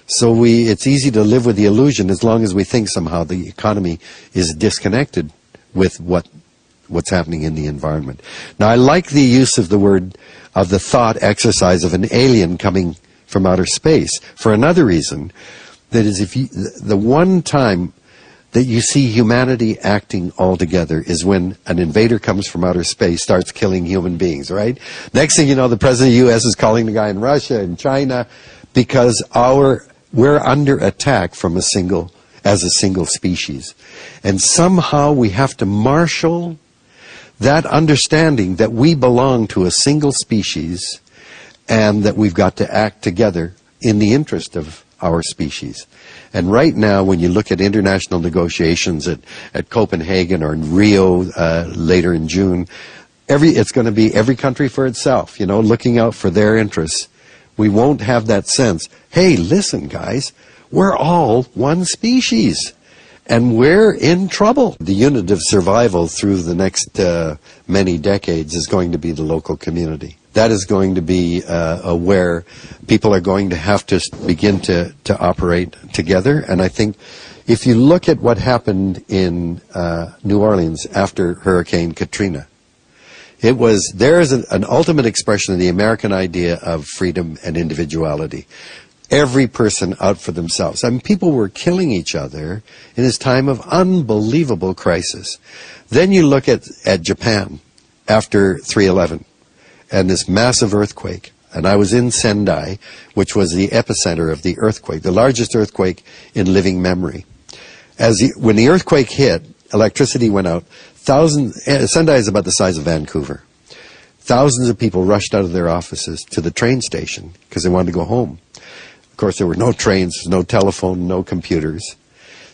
So we, it's easy to live with the illusion as long as we think somehow the economy is disconnected with what what's happening in the environment. Now, I like the use of the word, of the thought exercise of an alien coming from outer space for another reason, that is, if you, the one time that you see humanity acting all together is when an invader comes from outer space, starts killing human beings, right? Next thing you know, the president of the U S is calling the guy in Russia and China because our we're under attack from a single, as a single species. And somehow we have to marshal that understanding that we belong to a single species and that we've got to act together in the interest of our species. And right now, when you look at international negotiations at, at Copenhagen or in Rio uh, later in June, every, it's going to be every country for itself, you know, looking out for their interests. We won't have that sense, hey, listen, guys, we're all one species, and we're in trouble. The unit of survival through the next uh, many decades is going to be the local community. That is going to be uh, where people are going to have to begin to, to operate together. And I think if you look at what happened in uh, New Orleans after Hurricane Katrina, it was, there is an, an ultimate expression of the American idea of freedom and individuality. Every person out for themselves. I mean, people were killing each other in this time of unbelievable crisis. Then you look at, at Japan after three eleven and this massive earthquake. And I was in Sendai, which was the epicenter of the earthquake, the largest earthquake in living memory. As the, when the earthquake hit, electricity went out. Thousand, Sendai is about the size of Vancouver. Thousands of people rushed out of their offices to the train station because they wanted to go home. Of course, there were no trains, no telephone, no computers.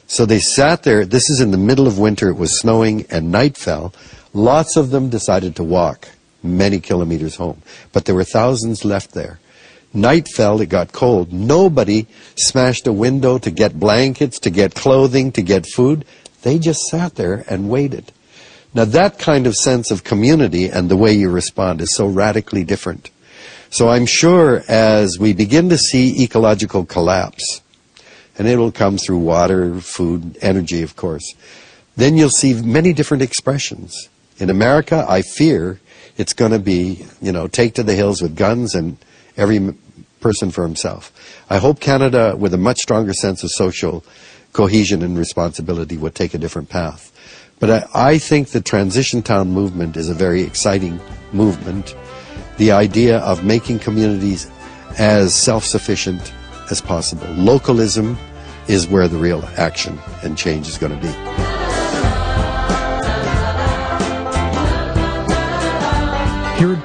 So they sat there. This is in the middle of winter. It was snowing and night fell. Lots of them decided to walk many kilometers home. But there were thousands left there. Night fell. It got cold. Nobody smashed a window to get blankets, to get clothing, to get food. They just sat there and waited. Now, that kind of sense of community and the way you respond is so radically different. So I'm sure as we begin to see ecological collapse, and it will come through water, food, energy, of course, then you'll see many different expressions. In America, I fear it's going to be, you know, take to the hills with guns and every person for himself. I hope Canada, with a much stronger sense of social cohesion and responsibility, would take a different path. But I, I think the Transition Town movement is a very exciting movement. The idea of making communities as self-sufficient as possible. Localism is where the real action and change is going to be. Here at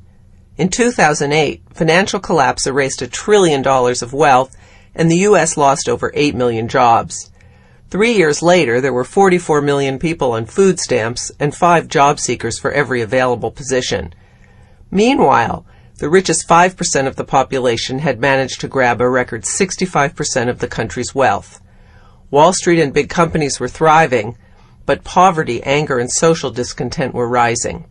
In two thousand eight, financial collapse erased a trillion dollars of wealth, and the U S lost over eight million jobs. Three years later, there were forty-four million people on food stamps and five job seekers for every available position. Meanwhile, the richest five percent of the population had managed to grab a record sixty-five percent of the country's wealth. Wall Street and big companies were thriving, but poverty, anger, and social discontent were rising.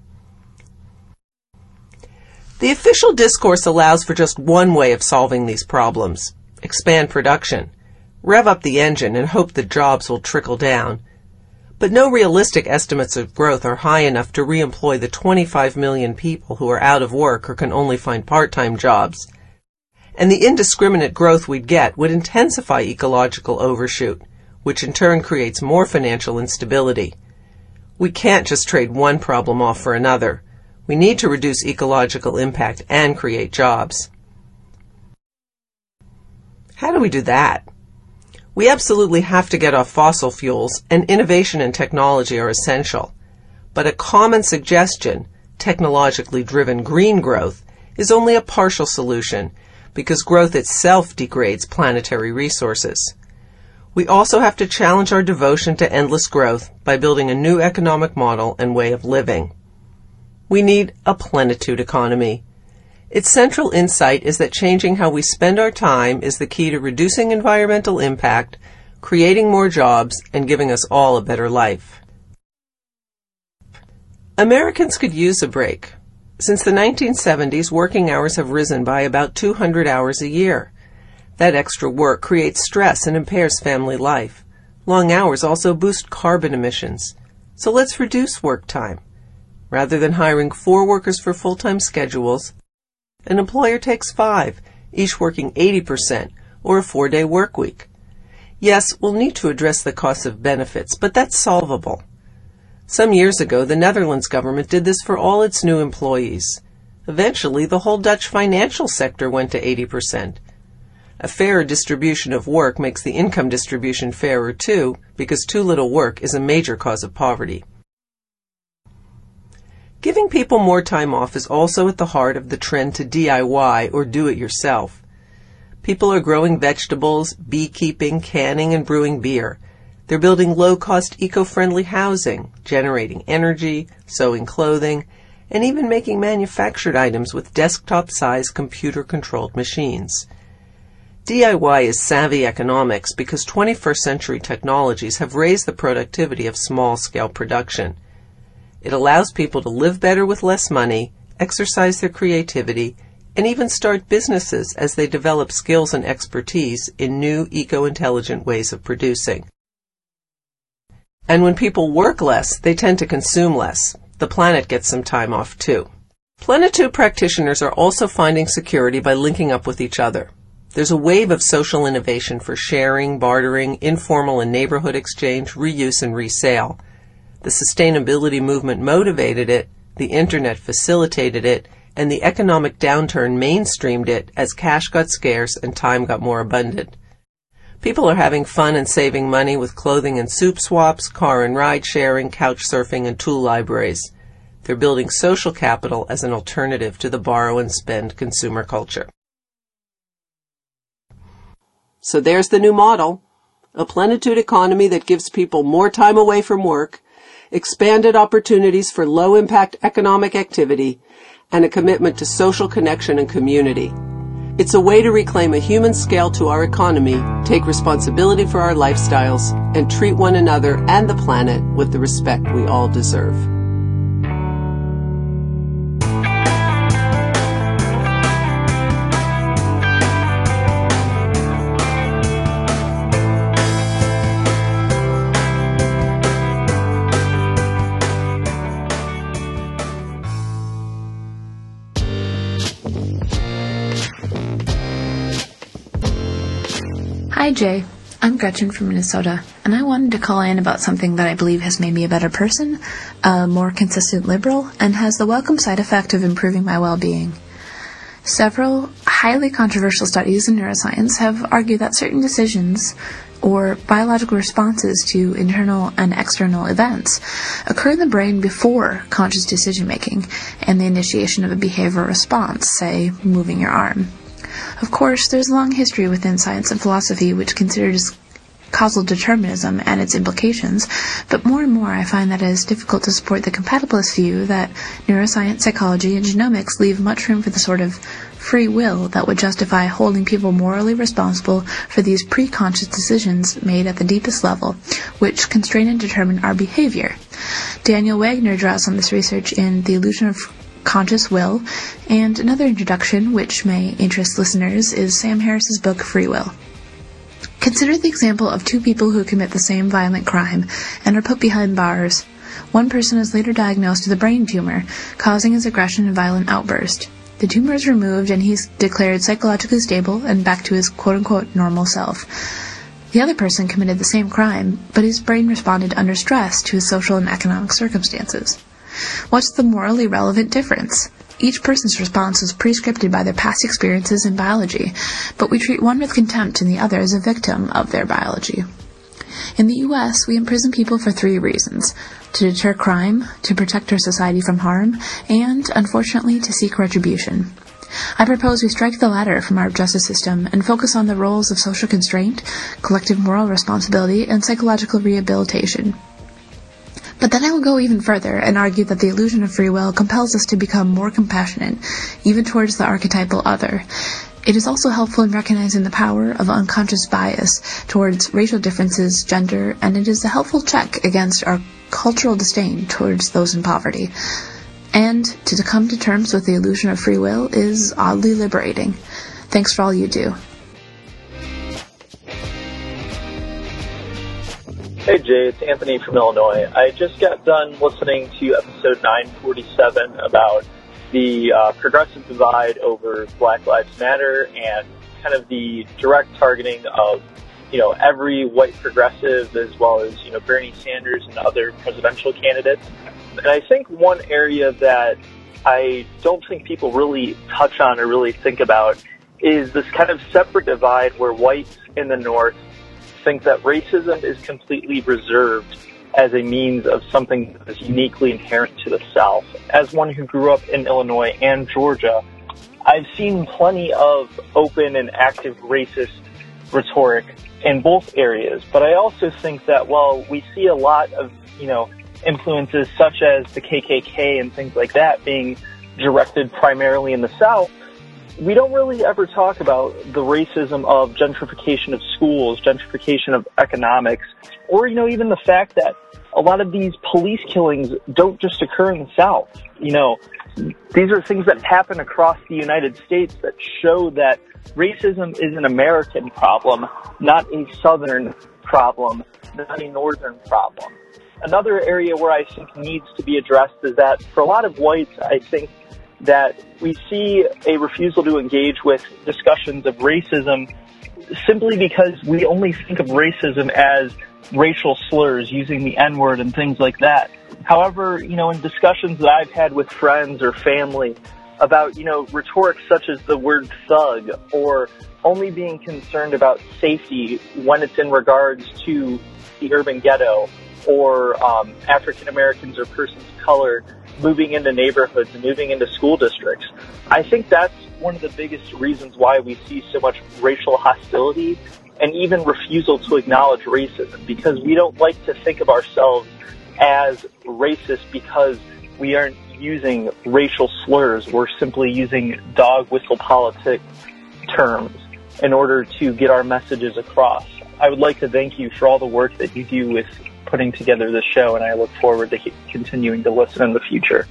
The official discourse allows for just one way of solving these problems. Expand production. Rev up the engine and hope the jobs will trickle down. But no realistic estimates of growth are high enough to re-employ the twenty-five million people who are out of work or can only find part-time jobs. And the indiscriminate growth we'd get would intensify ecological overshoot, which in turn creates more financial instability. We can't just trade one problem off for another. We need to reduce ecological impact and create jobs. How do we do that? We absolutely have to get off fossil fuels, and innovation and technology are essential. But a common suggestion, technologically driven green growth, is only a partial solution, because growth itself degrades planetary resources. We also have to challenge our devotion to endless growth by building a new economic model and way of living. We need a plenitude economy. Its central insight is that changing how we spend our time is the key to reducing environmental impact, creating more jobs, and giving us all a better life. Americans could use a break. Since the nineteen seventies, working hours have risen by about two hundred hours a year. That extra work creates stress and impairs family life. Long hours also boost carbon emissions. So let's reduce work time. Rather than hiring four workers for full-time schedules, an employer takes five, each working eighty percent, or a four-day work week. Yes, we'll need to address the cost of benefits, but that's solvable. Some years ago, the Netherlands government did this for all its new employees. Eventually, the whole Dutch financial sector went to eighty percent. A fairer distribution of work makes the income distribution fairer, too, because too little work is a major cause of poverty. Giving people more time off is also at the heart of the trend to D I Y, or do-it-yourself. People are growing vegetables, beekeeping, canning, and brewing beer. They're building low-cost, eco-friendly housing, generating energy, sewing clothing, and even making manufactured items with desktop-sized, computer-controlled machines. D I Y is savvy economics because twenty-first century technologies have raised the productivity of small-scale production. It allows people to live better with less money, exercise their creativity, and even start businesses as they develop skills and expertise in new eco-intelligent ways of producing. And when people work less, they tend to consume less. The planet gets some time off, too. Plenitude practitioners are also finding security by linking up with each other. There's a wave of social innovation for sharing, bartering, informal and neighborhood exchange, reuse, and resale. The sustainability movement motivated it, the internet facilitated it, and the economic downturn mainstreamed it as cash got scarce and time got more abundant. People are having fun and saving money with clothing and soup swaps, car and ride sharing, couch surfing, and tool libraries. They're building social capital as an alternative to the borrow and spend consumer culture. So there's the new model, a plenitude economy that gives people more time away from work, expanded opportunities for low-impact economic activity, and a commitment to social connection and community. It's a way to reclaim a human scale to our economy, take responsibility for our lifestyles, and treat one another and the planet with the respect we all deserve. Hi Jay, I'm Gretchen from Minnesota, and I wanted to call in about something that I believe has made me a better person, a more consistent liberal, and has the welcome side effect of improving my well-being. Several highly controversial studies in neuroscience have argued that certain decisions or biological responses to internal and external events occur in the brain before conscious decision-making and the initiation of a behavioral response, say, moving your arm. Of course, there's a long history within science and philosophy which considers causal determinism and its implications, but more and more I find that it is difficult to support the compatibilist view that neuroscience, psychology, and genomics leave much room for the sort of free will that would justify holding people morally responsible for these pre-conscious decisions made at the deepest level, which constrain and determine our behavior. Daniel Wagner draws on this research in The Illusion of Conscious Will, and another introduction which may interest listeners is Sam Harris's book Free Will. Consider the example of two people who commit the same violent crime and are put behind bars. One person is later diagnosed with a brain tumor, causing his aggression and violent outburst. The tumor is removed and he is declared psychologically stable and back to his quote-unquote normal self. The other person committed the same crime, but his brain responded under stress to his social and economic circumstances. What's the morally relevant difference? Each person's response is prescripted by their past experiences and biology, but we treat one with contempt and the other as a victim of their biology. In the U S, we imprison people for three reasons: to deter crime, to protect our society from harm, and, unfortunately, to seek retribution. I propose we strike the latter from our justice system and focus on the roles of social constraint, collective moral responsibility, and psychological rehabilitation. But then I will go even further and argue that the illusion of free will compels us to become more compassionate, even towards the archetypal other. It is also helpful in recognizing the power of unconscious bias towards racial differences, gender, and it is a helpful check against our cultural disdain towards those in poverty. And to come to terms with the illusion of free will is oddly liberating. Thanks for all you do. Hey Jay, it's Anthony from Illinois. I just got done listening to episode nine forty-seven about the uh, progressive divide over Black Lives Matter and kind of the direct targeting of, you know, every white progressive as well as, you know, Bernie Sanders and other presidential candidates. And I think one area that I don't think people really touch on or really think about is this kind of separate divide where whites in the North think that racism is completely reserved as a means of something that is uniquely inherent to the South. As one who grew up in Illinois and Georgia, I've seen plenty of open and active racist rhetoric in both areas. But I also think that while we see a lot of, you know, influences such as the K K K and things like that being directed primarily in the South, we don't really ever talk about the racism of gentrification of schools, gentrification of economics, or, you know, even the fact that a lot of these police killings don't just occur in the South. You know, these are things that happen across the United States that show that racism is an American problem, not a Southern problem, not a Northern problem. Another area where I think needs to be addressed is that for a lot of whites, I think that we see a refusal to engage with discussions of racism simply because we only think of racism as racial slurs, using the N-word and things like that. However, you know, in discussions that I've had with friends or family about, you know, rhetoric such as the word thug or only being concerned about safety when it's in regards to the urban ghetto or um, African Americans or persons of color moving into neighborhoods and moving into school districts. I think that's one of the biggest reasons why we see so much racial hostility and even refusal to acknowledge racism, because we don't like to think of ourselves as racist because we aren't using racial slurs. We're simply using dog whistle politic terms in order to get our messages across. I would like to thank you for all the work that you do with putting together this show, and I look forward to continuing to listen in the future.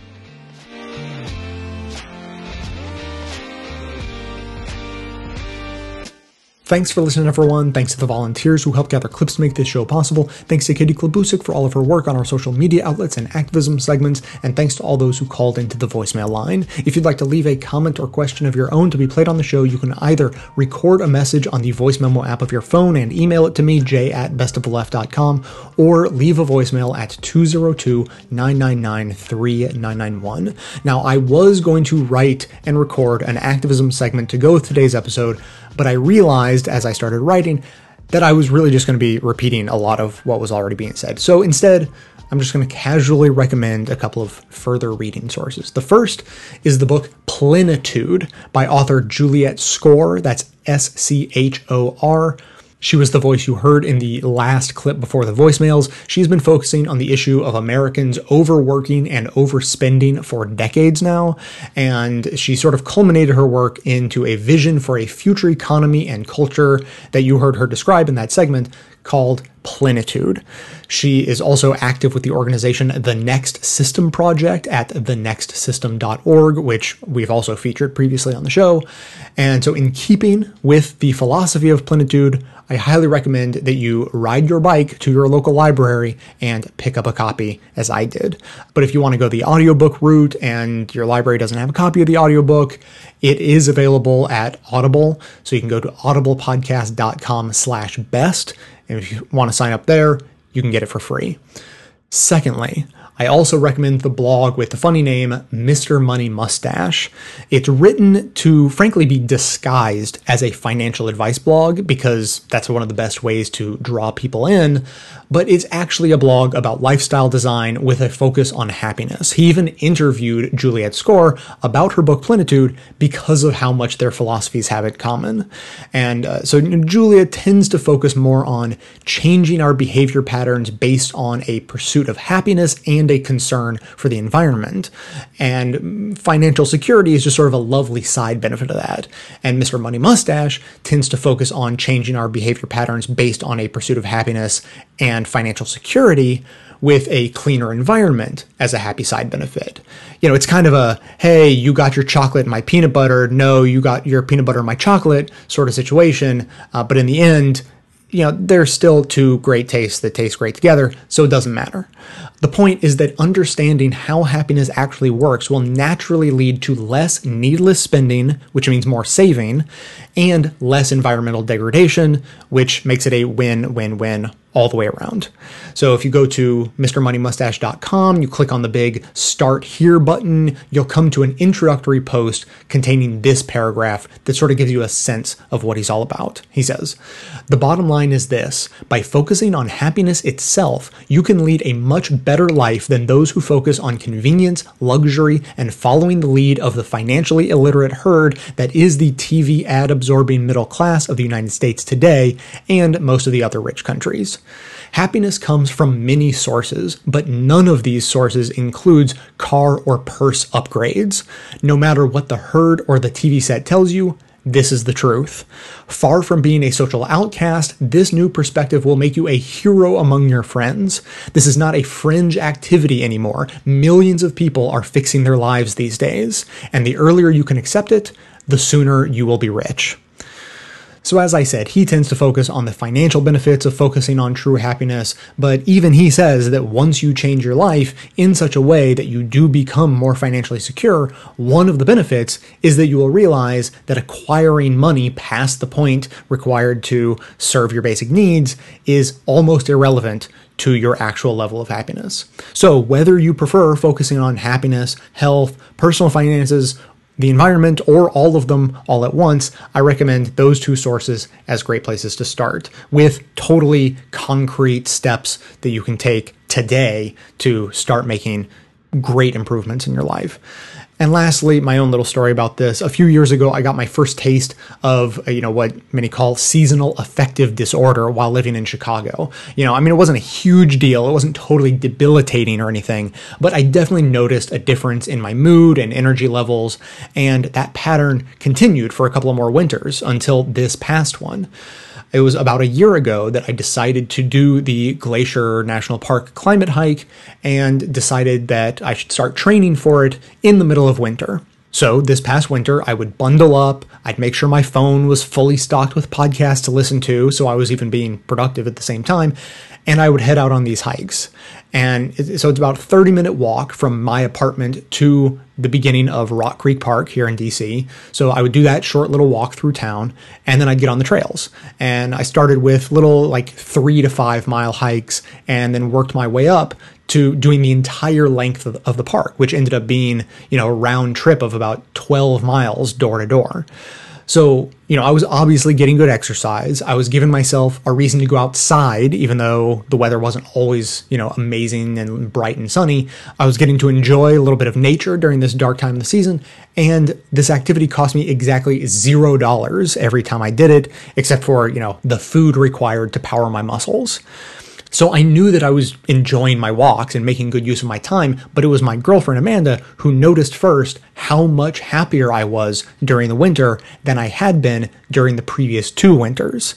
Thanks for listening, everyone. Thanks to the volunteers who helped gather clips to make this show possible. Thanks to Katie Klebusik for all of her work on our social media outlets and activism segments. And thanks to all those who called into the voicemail line. If you'd like to leave a comment or question of your own to be played on the show, you can either record a message on the voice memo app of your phone and email it to me, j at best of the left dot com, or leave a voicemail at two zero two, nine nine nine, three nine nine one. Now, I was going to write and record an activism segment to go with today's episode, but I realized as I started writing that I was really just going to be repeating a lot of what was already being said. So instead, I'm just going to casually recommend a couple of further reading sources. The first is the book Plenitude by author Juliet Schor. That's S C H O R. She was the voice you heard in the last clip before the voicemails. She's been focusing on the issue of Americans overworking and overspending for decades now, and she sort of culminated her work into a vision for a future economy and culture that you heard her describe in that segment, called Plenitude. She is also active with the organization The Next System Project at the next system dot org, which we've also featured previously on the show. And so in keeping with the philosophy of Plenitude, I highly recommend that you ride your bike to your local library and pick up a copy, as I did. But if you want to go the audiobook route and your library doesn't have a copy of the audiobook, it is available at Audible. So you can go to audible podcast dot com slash best. And if you want to sign up there, you can get it for free. Secondly, I also recommend the blog with the funny name Mister Money Mustache. It's written to, frankly, be disguised as a financial advice blog because that's one of the best ways to draw people in, but it's actually a blog about lifestyle design with a focus on happiness. He even interviewed Juliet Schor about her book Plenitude because of how much their philosophies have in common. And uh, so Juliet tends to focus more on changing our behavior patterns based on a pursuit of happiness and a concern for the environment, and financial security is just sort of a lovely side benefit of that. And Mister Money Mustache tends to focus on changing our behavior patterns based on a pursuit of happiness and financial security with a cleaner environment as a happy side benefit. You know, it's kind of a, hey, you got your chocolate and my peanut butter, no, you got your peanut butter and my chocolate sort of situation, uh, but in the end, you know, there's still two great tastes that taste great together, so it doesn't matter. The point is that understanding how happiness actually works will naturally lead to less needless spending, which means more saving, and less environmental degradation, which makes it a win-win-win all the way around. So if you go to Mister Money Mustache dot com, you click on the big Start Here button, you'll come to an introductory post containing this paragraph that sort of gives you a sense of what he's all about. He says, "The bottom line is this: by focusing on happiness itself, you can lead a much better life than those who focus on convenience, luxury, and following the lead of the financially illiterate herd that is the T V ad-absorbing middle class of the United States today and most of the other rich countries. Happiness comes from many sources, but none of these sources includes car or purse upgrades. No matter what the herd or the T V set tells you, this is the truth. Far from being a social outcast, this new perspective will make you a hero among your friends. This is not a fringe activity anymore. Millions of people are fixing their lives these days, and the earlier you can accept it, the sooner you will be rich." So as I said, he tends to focus on the financial benefits of focusing on true happiness, but even he says that once you change your life in such a way that you do become more financially secure, one of the benefits is that you will realize that acquiring money past the point required to serve your basic needs is almost irrelevant to your actual level of happiness. So whether you prefer focusing on happiness, health, personal finances, the environment, or all of them all at once, I recommend those two sources as great places to start, with totally concrete steps that you can take today to start making great improvements in your life. And lastly, my own little story about this. A few years ago, I got my first taste of, you know, what many call seasonal affective disorder while living in Chicago. You know, I mean, it wasn't a huge deal. It wasn't totally debilitating or anything, but I definitely noticed a difference in my mood and energy levels. And that pattern continued for a couple of more winters until this past one. It was about a year ago that I decided to do the Glacier National Park climate hike and decided that I should start training for it in the middle of winter. So this past winter, I would bundle up, I'd make sure my phone was fully stocked with podcasts to listen to, so I was even being productive at the same time, and I would head out on these hikes. And so it's about a thirty minute walk from my apartment to the beginning of Rock Creek Park here in D C. So I would do that short little walk through town, and then I'd get on the trails. And I started with little like three to five mile hikes and then worked my way up to doing the entire length of, of the park, which ended up being, you know, a round trip of about twelve miles door to door. So, you know, I was obviously getting good exercise. I was giving myself a reason to go outside, even though the weather wasn't always, you know, amazing and bright and sunny. I was getting to enjoy a little bit of nature during this dark time of the season. And this activity cost me exactly zero dollars every time I did it, except for, you know, the food required to power my muscles. So I knew that I was enjoying my walks and making good use of my time, but it was my girlfriend, Amanda, who noticed first how much happier I was during the winter than I had been during the previous two winters.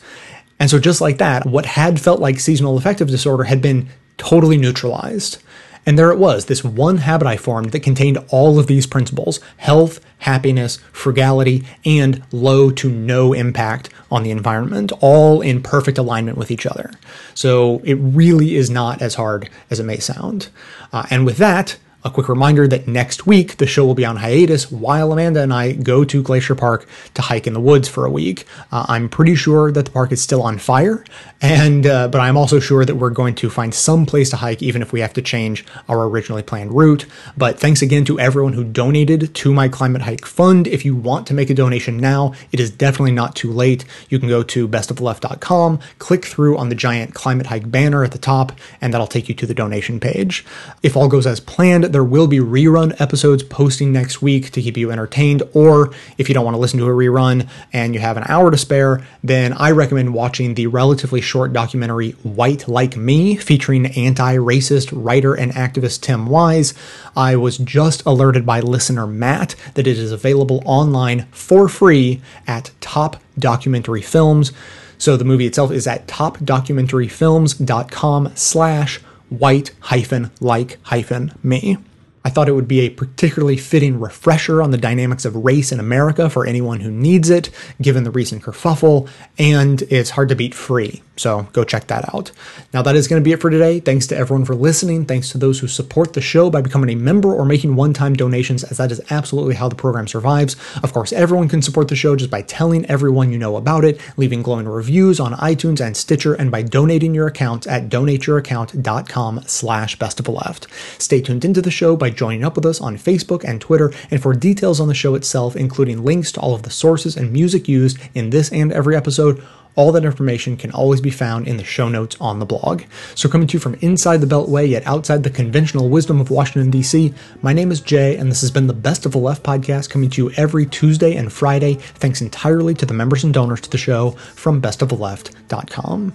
And so just like that, what had felt like seasonal affective disorder had been totally neutralized. And there it was, this one habit I formed that contained all of these principles: health, happiness, frugality, and low to no impact on the environment, all in perfect alignment with each other. So it really is not as hard as it may sound. Uh, and with that, a quick reminder that next week the show will be on hiatus while Amanda and I go to Glacier Park to hike in the woods for a week. Uh, I'm pretty sure that the park is still on fire, and uh, but I'm also sure that we're going to find some place to hike even if we have to change our originally planned route. But thanks again to everyone who donated to my Climate Hike Fund. If you want to make a donation now, it is definitely not too late. You can go to best of the left dot com, click through on the giant Climate Hike banner at the top, and that'll take you to the donation page. If all goes as planned, there will be rerun episodes posting next week to keep you entertained, or if you don't want to listen to a rerun and you have an hour to spare, then I recommend watching the relatively short documentary White Like Me, featuring anti-racist writer and activist Tim Wise. I was just alerted by listener Matt that it is available online for free at Top Documentary Films. So the movie itself is at top documentary films dot com slash white hyphen like hyphen me. I thought it would be a particularly fitting refresher on the dynamics of race in America for anyone who needs it, given the recent kerfuffle, and it's hard to beat free, so go check that out. Now, that is going to be it for today. Thanks to everyone for listening. Thanks to those who support the show by becoming a member or making one-time donations, as that is absolutely how the program survives. Of course, everyone can support the show just by telling everyone you know about it, leaving glowing reviews on iTunes and Stitcher, and by donating your account at donate your account dot com slash best of the left. Stay tuned into the show by joining up with us on Facebook and Twitter, and for details on the show itself, including links to all of the sources and music used in this and every episode, all that information can always be found in the show notes on the blog. So coming to you from inside the Beltway, yet outside the conventional wisdom of Washington, D C, my name is Jay, and this has been the Best of the Left podcast, coming to you every Tuesday and Friday, thanks entirely to the members and donors to the show from best of the left dot com.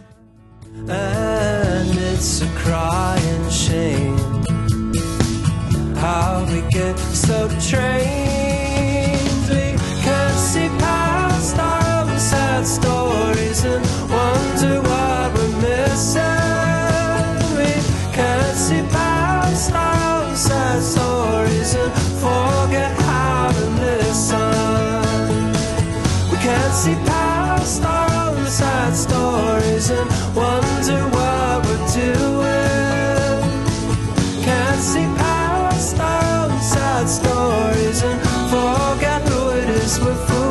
And it's a crying shame how we get so trained, we can't see past our own sad stories and wonder what we're missing. We can't see past our own sad stories and forget how to listen. We can't see past our own sad stories and wonder what we're doing. Can't see past stories and forget who it is we're fooling.